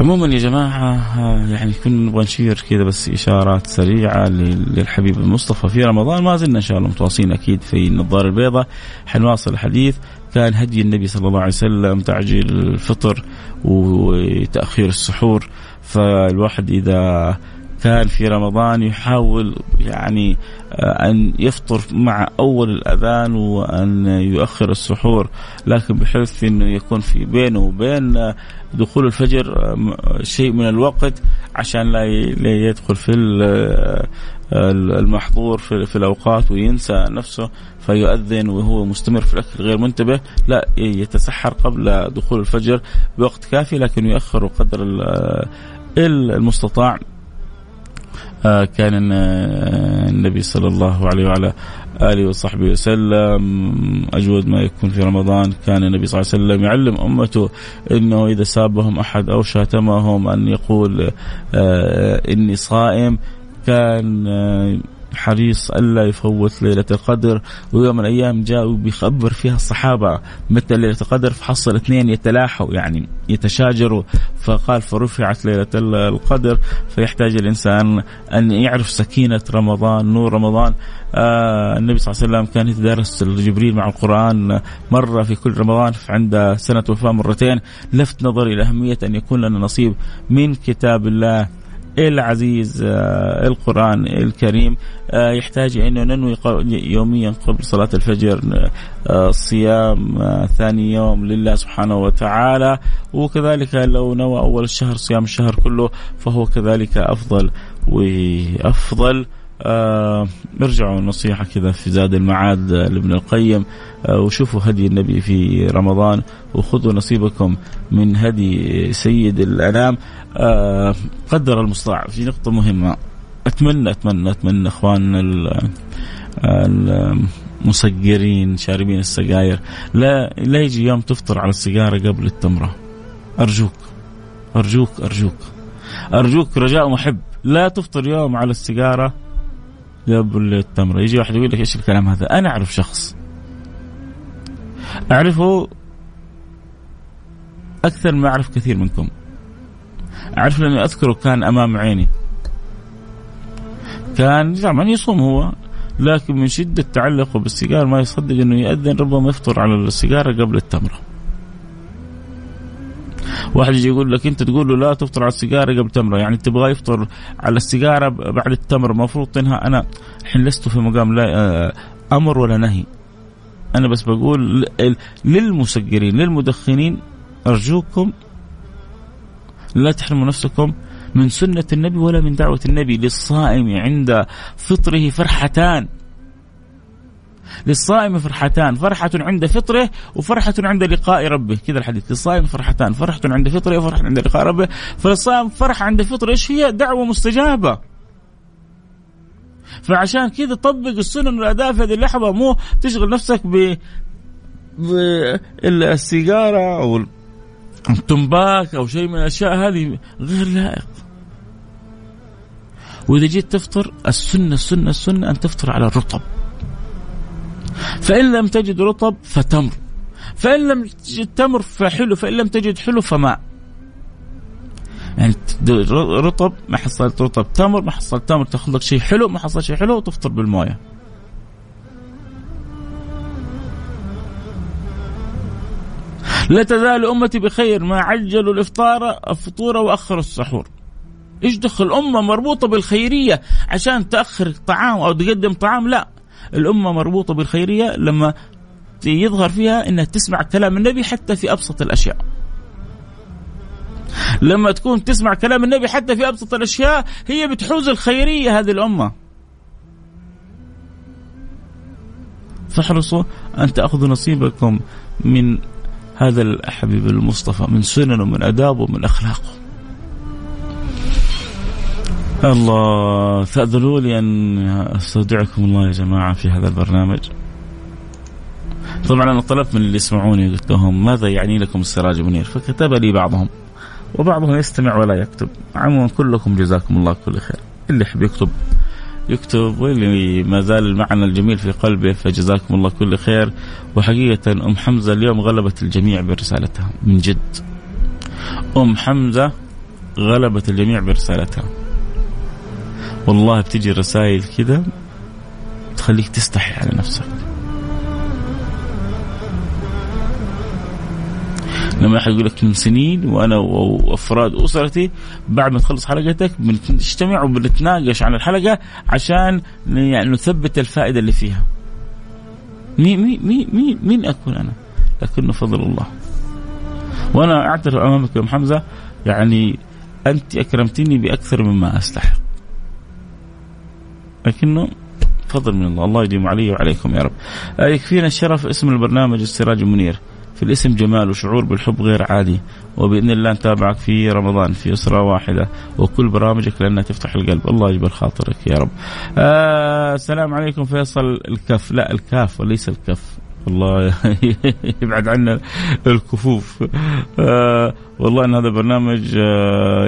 عموما يا جماعة يعني كنا نبغى نشير كذا بس إشارات سريعة للحبيب المصطفى في رمضان، ما زلنا إن شاء الله متواصلين أكيد في النظارة البيضاء، حنواصل الحديث. كان هدي النبي صلى الله عليه وسلم تعجيل الفطر وتأخير السحور، فالواحد إذا كان في رمضان يحاول يعني أن يفطر مع أول الأذان وأن يؤخر السحور، لكن بحيث أنه يكون في بينه وبين دخول الفجر شيء من الوقت عشان لا يدخل في المحظور في الأوقات وينسى نفسه فيؤذن وهو مستمر في الأكل غير منتبه، لا يتسحر قبل دخول الفجر بوقت كافي، لكن يؤخر قدر المستطاع. كان النبي صلى الله عليه وعلى آله وصحبه وسلم أجود ما يكون في رمضان، كان النبي صلى الله عليه وسلم يعلم أمته أنه إذا سابهم أحد أو شاتمهم أن يقول إني صائم، كان حريص ألا يفوت ليلة القدر. ويوم الأيام جاء وبيخبر فيها الصحابة متى ليلة القدر، فحصل اثنين يتلاحوا يعني يتشاجروا، فقال فرفعت ليلة القدر. فيحتاج الإنسان أن يعرف سكينة رمضان، نور رمضان. النبي صلى الله عليه وسلم كان يتدارس جبريل مع القرآن مرة في كل رمضان، عند سنة وفاة مرتين. لفت نظري إلى أهمية أن يكون لنا نصيب من كتاب الله العزيز القرآن الكريم. يحتاج أنه ننوي يوميا قبل صلاة الفجر صيام ثاني يوم لله سبحانه وتعالى، وكذلك لو نوى أول الشهر صيام الشهر كله فهو كذلك أفضل وأفضل. ارجعوا نصيحة كذا في زاد المعاد لابن القيم، وشوفوا هدي النبي في رمضان، وخذوا نصيبكم من هدي سيد الأنام. قدر المستطاع. في نقطة مهمة، أتمنى أتمنى أتمنى إخواننا المسجرين شاربين السجاير لا يجي يوم تفطر على السجارة قبل التمرة. أرجوك أرجوك أرجوك أرجوك، رجاء محب، لا تفطر يوم على السجارة قبل التمرة. يجي واحد يقول لك إيش الكلام هذا. أنا أعرف شخص أعرفه أكثر ما أعرف كثير منكم، أعرف لأني أذكره كان أمام عيني، كان طبعا يصوم هو، لكن من شدة تعلقه بالسيجار ما يصدق أنه يأذن، ربما يفطر على السيجارة قبل التمرة. واحد يجي يقول لك أنت تقول له لا تفطر على السيجارة قبل التمرة، يعني تبغى يفطر على السيجارة بعد التمر، مفروض تنهى. أنا الحين لست في مقام لا أمر ولا نهي، أنا بس بقول للمسجرين للمدخنين، أرجوكم لا تحرموا نفسكم من سنة النبي ولا من دعوة النبي. للصائم عند فطره فرحتان، للصائم فرحتان، فرحة عند فطره وفرحة عند لقاء ربه. كذا الحديث، للصائم فرحتان، فرحة عند فطره وفرحة عند لقاء ربه. فالصائم فرحة عند فطره، إيش هي؟ دعوة مستجابة. فعشان كذا طبق السنن والآداب في هذه اللحظة، مو تشغل نفسك بالسيجارة أو التمباك أو شيء من الأشياء هذه، غير لائق. وإذا جيت تفطر، السنة السنة السنة أن تفطر على الرطب، فإن لم تجد رطب فتمر، فإن لم تجد تمر فحلو، فإن لم تجد حلو فماء. يعني رطب ما حصلت رطب، تمر ما حصلت تمر، تخلق شيء حلو ما حصل شيء حلو، وتفطر بالمويه. لا تزال امتي بخير ما عجلوا الافطار الفطور واخروا السحور. ايش دخل الامه مربوطه بالخيريه عشان تاخر طعام او تقدم طعام؟ لا، الامه مربوطه بالخيريه لما يظهر فيها انها تسمع كلام النبي حتى في ابسط الاشياء. لما تكون تسمع كلام النبي حتى في أبسط الأشياء، هي بتحوز الخيرية هذه الأمة. فاحرصوا أن تأخذوا نصيبكم من هذا الحبيب المصطفى، من سننه ومن أدابه ومن أخلاقه. الله، تأذلوا لي أن أستودعكم الله يا جماعة في هذا البرنامج. طبعا أنا طلبت من اللي يسمعوني، قلت لهم ماذا يعني لكم السراج المنير، فكتب لي بعضهم وبعضهم يستمع ولا يكتب. عموما كلكم جزاكم الله كل خير، اللي يحب يكتب يكتب، واللي ما زال المعنى الجميل في قلبه فجزاكم الله كل خير. وحقيقة أم حمزة اليوم غلبت الجميع برسالتها، من جد أم حمزة غلبت الجميع برسالتها. والله بتجي رسائل كده تخليك تستحي على نفسك. لما أحد يقول لك من سنين وأنا وأفراد أسرتي بعد ما تخلص حلقتك بنجتمع وبنتناقش عن الحلقة عشان يعني نثبت الفائدة اللي فيها. مين أكون أنا؟ لكنه فضل الله. وأنا أعترف أمامك يا أم حمزة، يعني أنت أكرمتني بأكثر مما أستحق، لكنه فضل من الله. الله يديم علي وعليكم يا رب. يكفينا الشرف. اسم البرنامج السراج المنير، في الاسم جمال وشعور بالحب غير عادي. وبإذن الله نتابعك في رمضان في أسرة واحدة، وكل برامجك لأنها تفتح القلب. الله يجبر خاطرك يا رب. السلام عليكم فيصل الكاف، لا الكاف وليس الكف، الله يبعد عنا الكفوف. والله أن هذا برنامج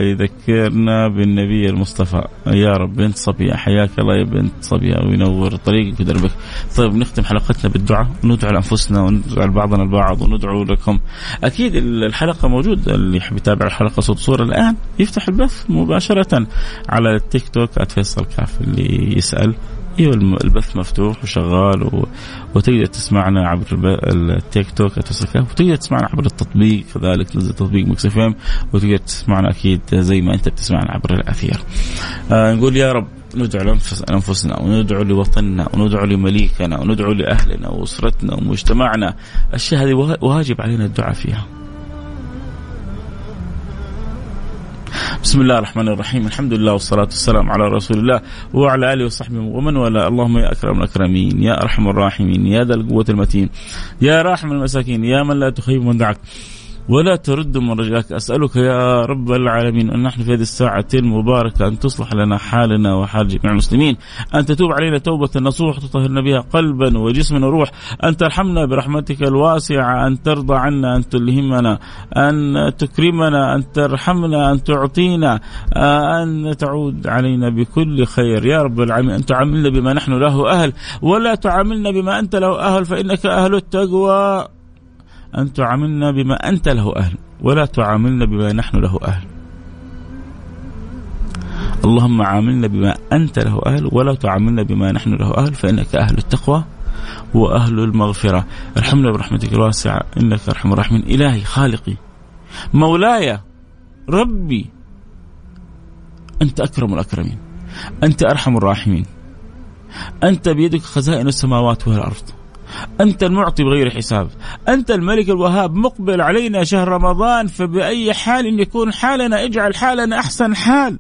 يذكرنا بالنبي المصطفى. يا رب بنت صبية حياك الله يا بنت صبية وينور طريقك ودربك. طيب نختم حلقتنا بالدعاء وندعو لأنفسنا وندعو لبعضنا البعض وندعو لكم. أكيد الحلقة موجودة، اللي يحب يتابع الحلقة صوت صورة الآن يفتح البث مباشرة على التيك توك @فيصل كاف. اللي يسأل ايوه البث مفتوح وشغال وتقدر تسمعنا عبر التيك توك @فيصل كاف، وتقدر تسمعنا عبر التطبيق كذلك نزل تطبيق ميكس أف أم، وتقدر تسمعنا اكيد زي ما انت بتسمعنا عبر الاثير. نقول يا رب ندعو لأنفسنا وندعو لوطننا وندعو لمليكنا وندعو لأهلنا وأسرتنا ومجتمعنا. الأشياء هذه واجب علينا الدعاء فيها. بسم الله الرحمن الرحيم، الحمد لله والصلاة والسلام على رسول الله وعلى آله وصحبه ومن والاه. اللهم يا أكرم الأكرمين يا أرحم الراحمين يا ذا القوة المتين يا راحم المساكين يا من لا تخيب من دعاك ولا ترد من رجاك. أسألك يا رب العالمين أن نحن في هذه الساعة المباركة أن تصلح لنا حالنا وحال جميع المسلمين، أن تتوب علينا توبة نصوح تطهرنا بها قلبا وجسما وروح، أن ترحمنا برحمتك الواسعة، أن ترضى عنا، أن تلهمنا، أن تكرمنا، أن ترحمنا، أن تعطينا، أن تعود علينا بكل خير. يا رب العالمين أن تعاملنا بما نحن له أهل ولا تعاملنا بما أنت له أهل فإنك أهل التقوى. أن تعاملنا بما أنت له أهل ولا تعاملنا بما نحن له أهل. اللهم عاملنا بما أنت له أهل ولا تعاملنا بما نحن له أهل فإنك أهل التقوى وأهل المغفرة. ارحمنا برحمتك الواسعة إنك أرحم الراحمين. إلهي خالقي مولاي ربي، أنت أكرم الأكرمين، أنت أرحم الراحمين، أنت بيدك خزائن السماوات والأرض، أنت المعطي بغير حساب، أنت الملك الوهاب. مقبل علينا شهر رمضان، فبأي حال يكون حالنا اجعل حالنا أحسن حال.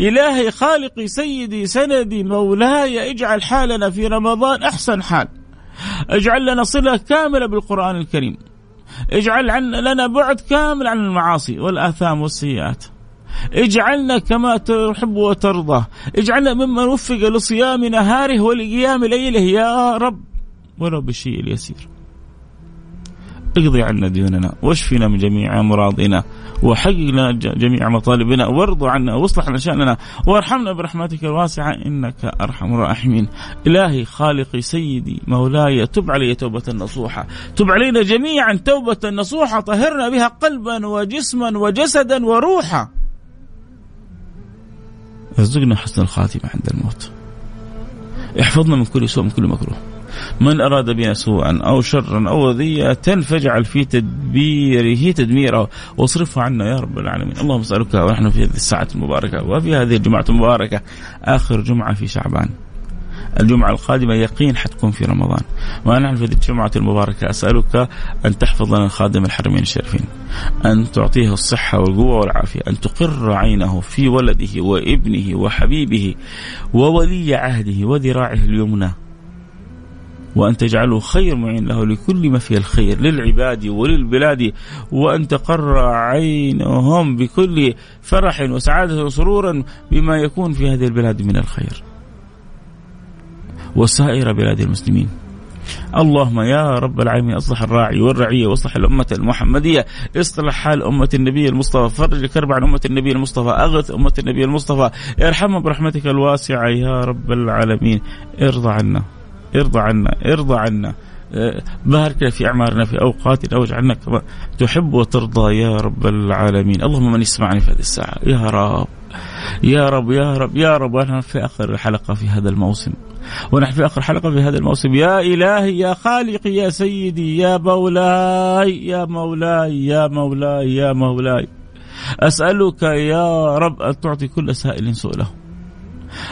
إلهي خالقي سيدي سندي مولاي اجعل حالنا في رمضان أحسن حال. اجعل لنا صلة كاملة بالقرآن الكريم، اجعل لنا بعد كامل عن المعاصي والآثام والسيئات، اجعلنا كما تحب وترضى، اجعلنا ممن وفق لصيام نهاره ولقيام ليله يا رب ولو بالشيء اليسير. اقضي عنا ديوننا واشفنا من جميع أمراضنا وحقق لنا جميع مطالبنا وارض عنا واصلح لنا شأننا وارحمنا برحمتك الواسعة إنك أرحم الراحمين. إلهي خالقي سيدي مولاي تب علي توبة نصوحة، تب علينا جميعا توبة نصوحة طهرنا بها قلبا وجسما وجسدا وروحا. ارزقنا حسن الخاتمة عند الموت، احفظنا من كل سوء من كل مكروه، من أراد بنا سوءا أو شرا أو أذية فاجعل في تدبيره تدميره واصرفه عنا يا رب العالمين. اللهم أسألك ونحن في هذه الساعة المباركة وفي هذه الجمعة المباركة آخر جمعة في شعبان، الجمعة القادمة يقين حتكون في رمضان، ونحن في هذه الجمعة المباركة أسألك أن تحفظ لنا خادم الحرمين الشريفين، أن تعطيه الصحة والقوة والعافية، أن تقر عينه في ولده وابنه وحبيبه وولي عهده وذراعه اليمنى، وأن تجعله خير معين له لكل ما فيه الخير للعباد وللبلاد، وأن تقر عينهم بكل فرح وسعادة وسرورا بما يكون في هذه البلاد من الخير وسائر بلاد المسلمين. اللهم يا رب العالمين اصلح الراعي والرعيه واصلح الامه المحمديه، اصلح حال امه النبي المصطفى، فرج كرب عن امه النبي المصطفى، اغث امه النبي المصطفى، ارحمهم برحمتك الواسعه يا رب العالمين. ارضى عنا ارضى عنا ارضى عنا، بارك في أعمارنا في أوقاتنا واجعلنا كما تحب وترضى يا رب العالمين. اللهم من يسمعني في هذه الساعة يا رب يا رب يا رب يا رب، ونحن في آخر حلقة في هذا الموسم، ونحن في آخر حلقة في هذا الموسم. يا إلهي يا خالقي يا سيدي يا مولاي يا مولاي يا مولاي يا مولاي، أسألك يا رب أن تعطي كل سائل سؤله،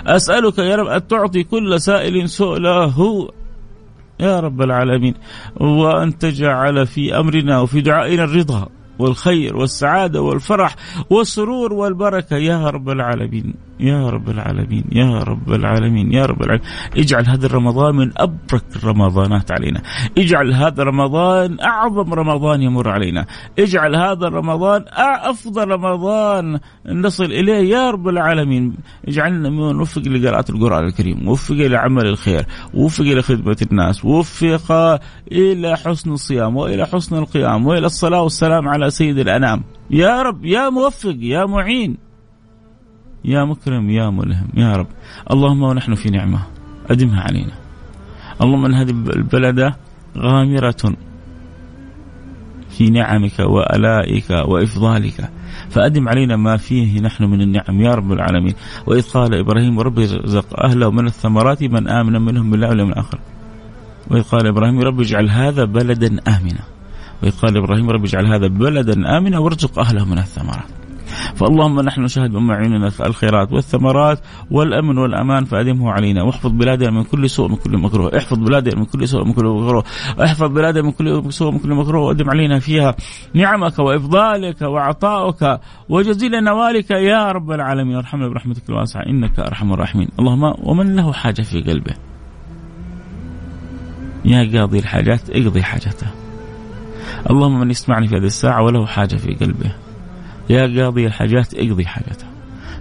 أسألك يا رب أن تعطي كل سائل سؤله يا رب العالمين، وأن تجعل في أمرنا وفي دعائنا الرضا والخير والسعادة والفرح والسرور والبركة يا رب العالمين. يا رب العالمين يا رب العالمين يا رب العالمين. اجعل هذا الرمضان من أبرك الرمضانات علينا، اجعل هذا رمضان أعظم رمضان يمر علينا، اجعل هذا رمضان أفضل رمضان نصل إليه يا رب العالمين. اجعلنا موفق لقراءة القرآن الكريم، ووفق إلى عمل الخير، ووفق إلى خدمة الناس، ووفق إلى حسن الصيام وإلى حسن القيام وإلى الصلاة والسلام على سيد الأنام يا رب، يا موفق يا معين يا مكرم يا ملهم يا رب. اللهم ونحن في نعمة أدمها علينا. اللهم أن هذه البلدة غامرة في نعمك وألائك وإفضالك، فأدم علينا ما فيه نحن من النعم يا رب العالمين. وإذ قال إبراهيم رب ارزق أهله من الثمرات من آمن منهم بالله واليوم الآخر، وإذ قال إبراهيم رب اجعل هذا بلدا آمنا، وإذ قال إبراهيم رب اجعل هذا بلدا آمنا وارزق أهله من الثمرات. فاللهم نحن نشاهد بمعيننا الخيرات والثمرات والأمن والأمان فأدمه علينا، واحفظ بلادنا من كل سوء من كل مكروه، احفظ بلادنا من كل سوء من كل مكروه، احفظ بلادنا من كل سوء من كل مكروه، وأدم علينا فيها نعمك وإفضالك وعطائك وجزيل نوالك يا رب العالمين، وارحمنا برحمتك الواسعة إنك أرحم الراحمين. اللهم ومن له حاجة في قلبه يا قاضي الحاجات اقضي حاجته. اللهم من يسمعني في هذه الساعة وله حاجة في قلبه يا قاضي الحاجات اقضي حاجته،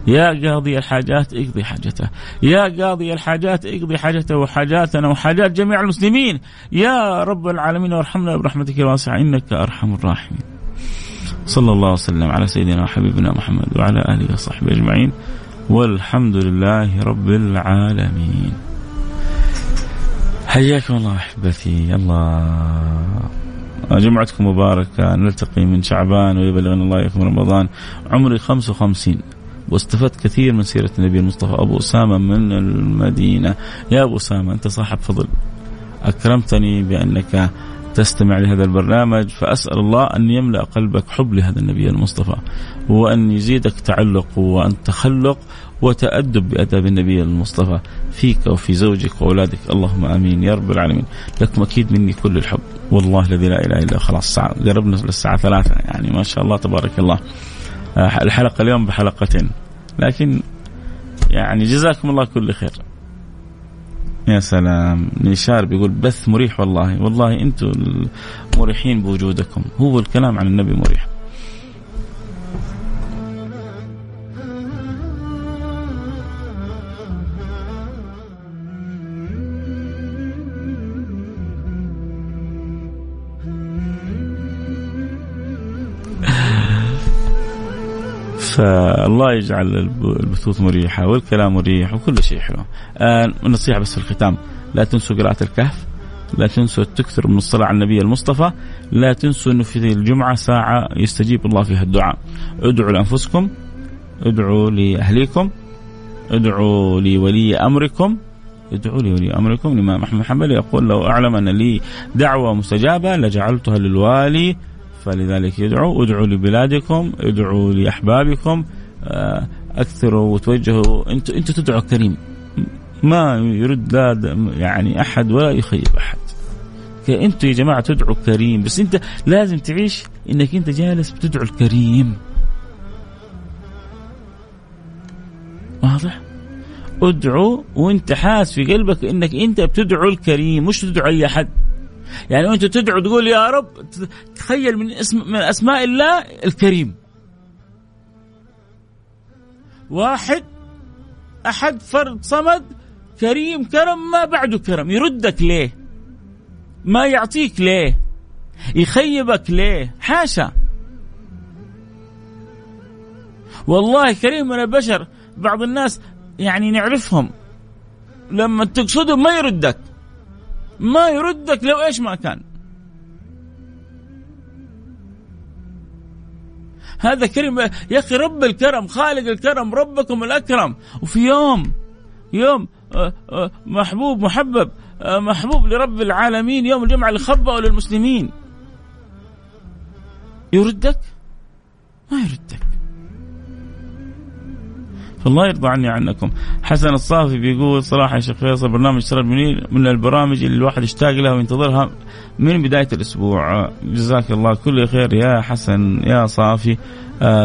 يا قاضي الحاجات اقضي حاجته، يا قاضي الحاجات اقضي حاجته وحاجاتنا وحاجات جميع المسلمين يا رب العالمين، وارحمنا برحمتك الواسعة إنك أرحم الراحمين. صلى الله وسلم على سيدنا وحبيبنا محمد وعلى آله وصحبه أجمعين، والحمد لله رب العالمين. حياكم الله أحبتي، الله جمعتكم مباركة، نلتقي من شعبان ويبلغنا الله يكم رمضان. عمري 55 واستفدت كثير من سيرة النبي المصطفى. أبو أسامة من المدينة، يا أبو أسامة أنت صاحب فضل، أكرمتني بأنك تستمع لهذا البرنامج، فأسأل الله أن يملأ قلبك حب لهذا النبي المصطفى، وأن يزيدك تعلق وأن تخلق وتأدب بأداب النبي المصطفى فيك وفي زوجك وأولادك، اللهم آمين يا رب العالمين. لكم أكيد مني كل الحب، والله الذي لا إله إلا خلاص قربنا للساعة 3، يعني ما شاء الله تبارك الله. الحلقة اليوم بحلقتين، لكن يعني جزاكم الله كل خير. يا سلام، نشار بيقول بث مريح، والله والله أنتم مريحين بوجودكم، هو الكلام عن النبي مريح. فالله يجعل البثوث مريحة والكلام مريح وكل شيء حلو. نصيحة بس في الختام، لا تنسوا قراءة الكهف، لا تنسوا تكثر من الصلاة على النبي المصطفى، لا تنسوا أنه في الجمعة ساعة يستجيب الله فيها الدعاء. ادعوا لأنفسكم، ادعوا لأهليكم، ادعوا لولي أمركم، ادعوا لولي أمركم. الإمام أحمد بن حنبل يقول لو أعلم أن لي دعوة مستجابة لجعلتها للوالي، فلذلك يدعو. ادعوا لبلادكم، ادعوا لأحبابكم، أكثروا وتوجهوا، أنتوا تدعوا كريم، ما يرد لا يعني أحد ولا يخيب أحد. أنتوا يا جماعة تدعوا كريم، بس أنت لازم تعيش أنك أنت جالس بتدعو الكريم، واضح؟ ادعوا وأنت حاس في قلبك أنك أنت بتدعو الكريم، مش تدعو أي أحد. يعني وانت تدعو تقول يا رب، تخيل من أسماء الله الكريم، واحد أحد فرد صمد كريم، كرم ما بعده كرم، يردك ليه؟ ما يعطيك ليه؟ يخيبك ليه؟ حاشا، والله كريم من البشر. بعض الناس يعني نعرفهم لما تقصدهم ما يردك، ما يردك لو ايش ما كان، هذا كريم يا اخي، رب الكرم خالق الكرم ربكم الاكرم. وفي يوم محبوب محبب محبوب لرب العالمين، يوم الجمعه اللي خبأوا للمسلمين، يردك ما يردك. فالله يرضى عني عنكم. حسن الصافي بيقول صراحة يا شيخ فيصل برنامج السراج المنير من البرامج اللي الواحد يشتاق لها وينتظرها من بداية الأسبوع. جزاك الله كل خير يا حسن يا صافي،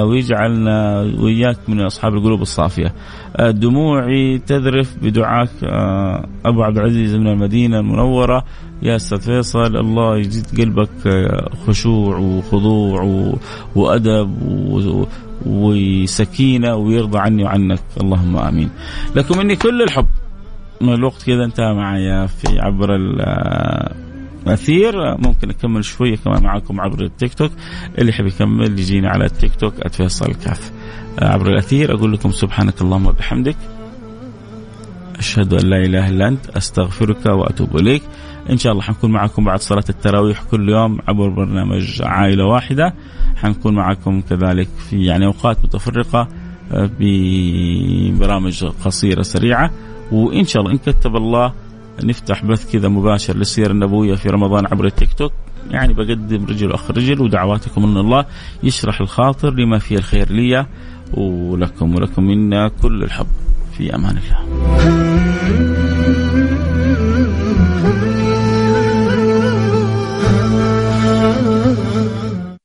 ويجعلنا وياك من أصحاب القلوب الصافية. دموعي تذرف بدعاك. أبو عبد العزيز من المدينة المنورة، يا أستاذ فيصل الله يزيد قلبك خشوع وخضوع وأدب وسكينة ويرضى عني وعنك، اللهم آمين. لكم مني كل الحب. من الوقت كذا انتهى معايا في عبر الأثير، ممكن أكمل شوية كمان معاكم عبر التيك توك، اللي حب يكمل يجينا على التيك توك @فيصل الكاف. عبر الأثير أقول لكم سبحانك اللهم وبحمدك، أشهد أن لا إله إلا أنت، أستغفرك وأتوب إليك. إن شاء الله حنكون معكم بعد صلاة التراويح كل يوم عبر برنامج عائلة واحدة، حنكون معكم كذلك في يعني أوقات متفرقة ببرامج قصيرة سريعة، وإن شاء الله إن كتب الله نفتح بث كذا مباشر للسيرة النبوية في رمضان عبر التيك توك. يعني بقدم رجل أخر رجل، ودعواتكم أن الله يشرح الخاطر لما فيه الخير لي ولكم، ولكم منا كل الحب. في أمان الله.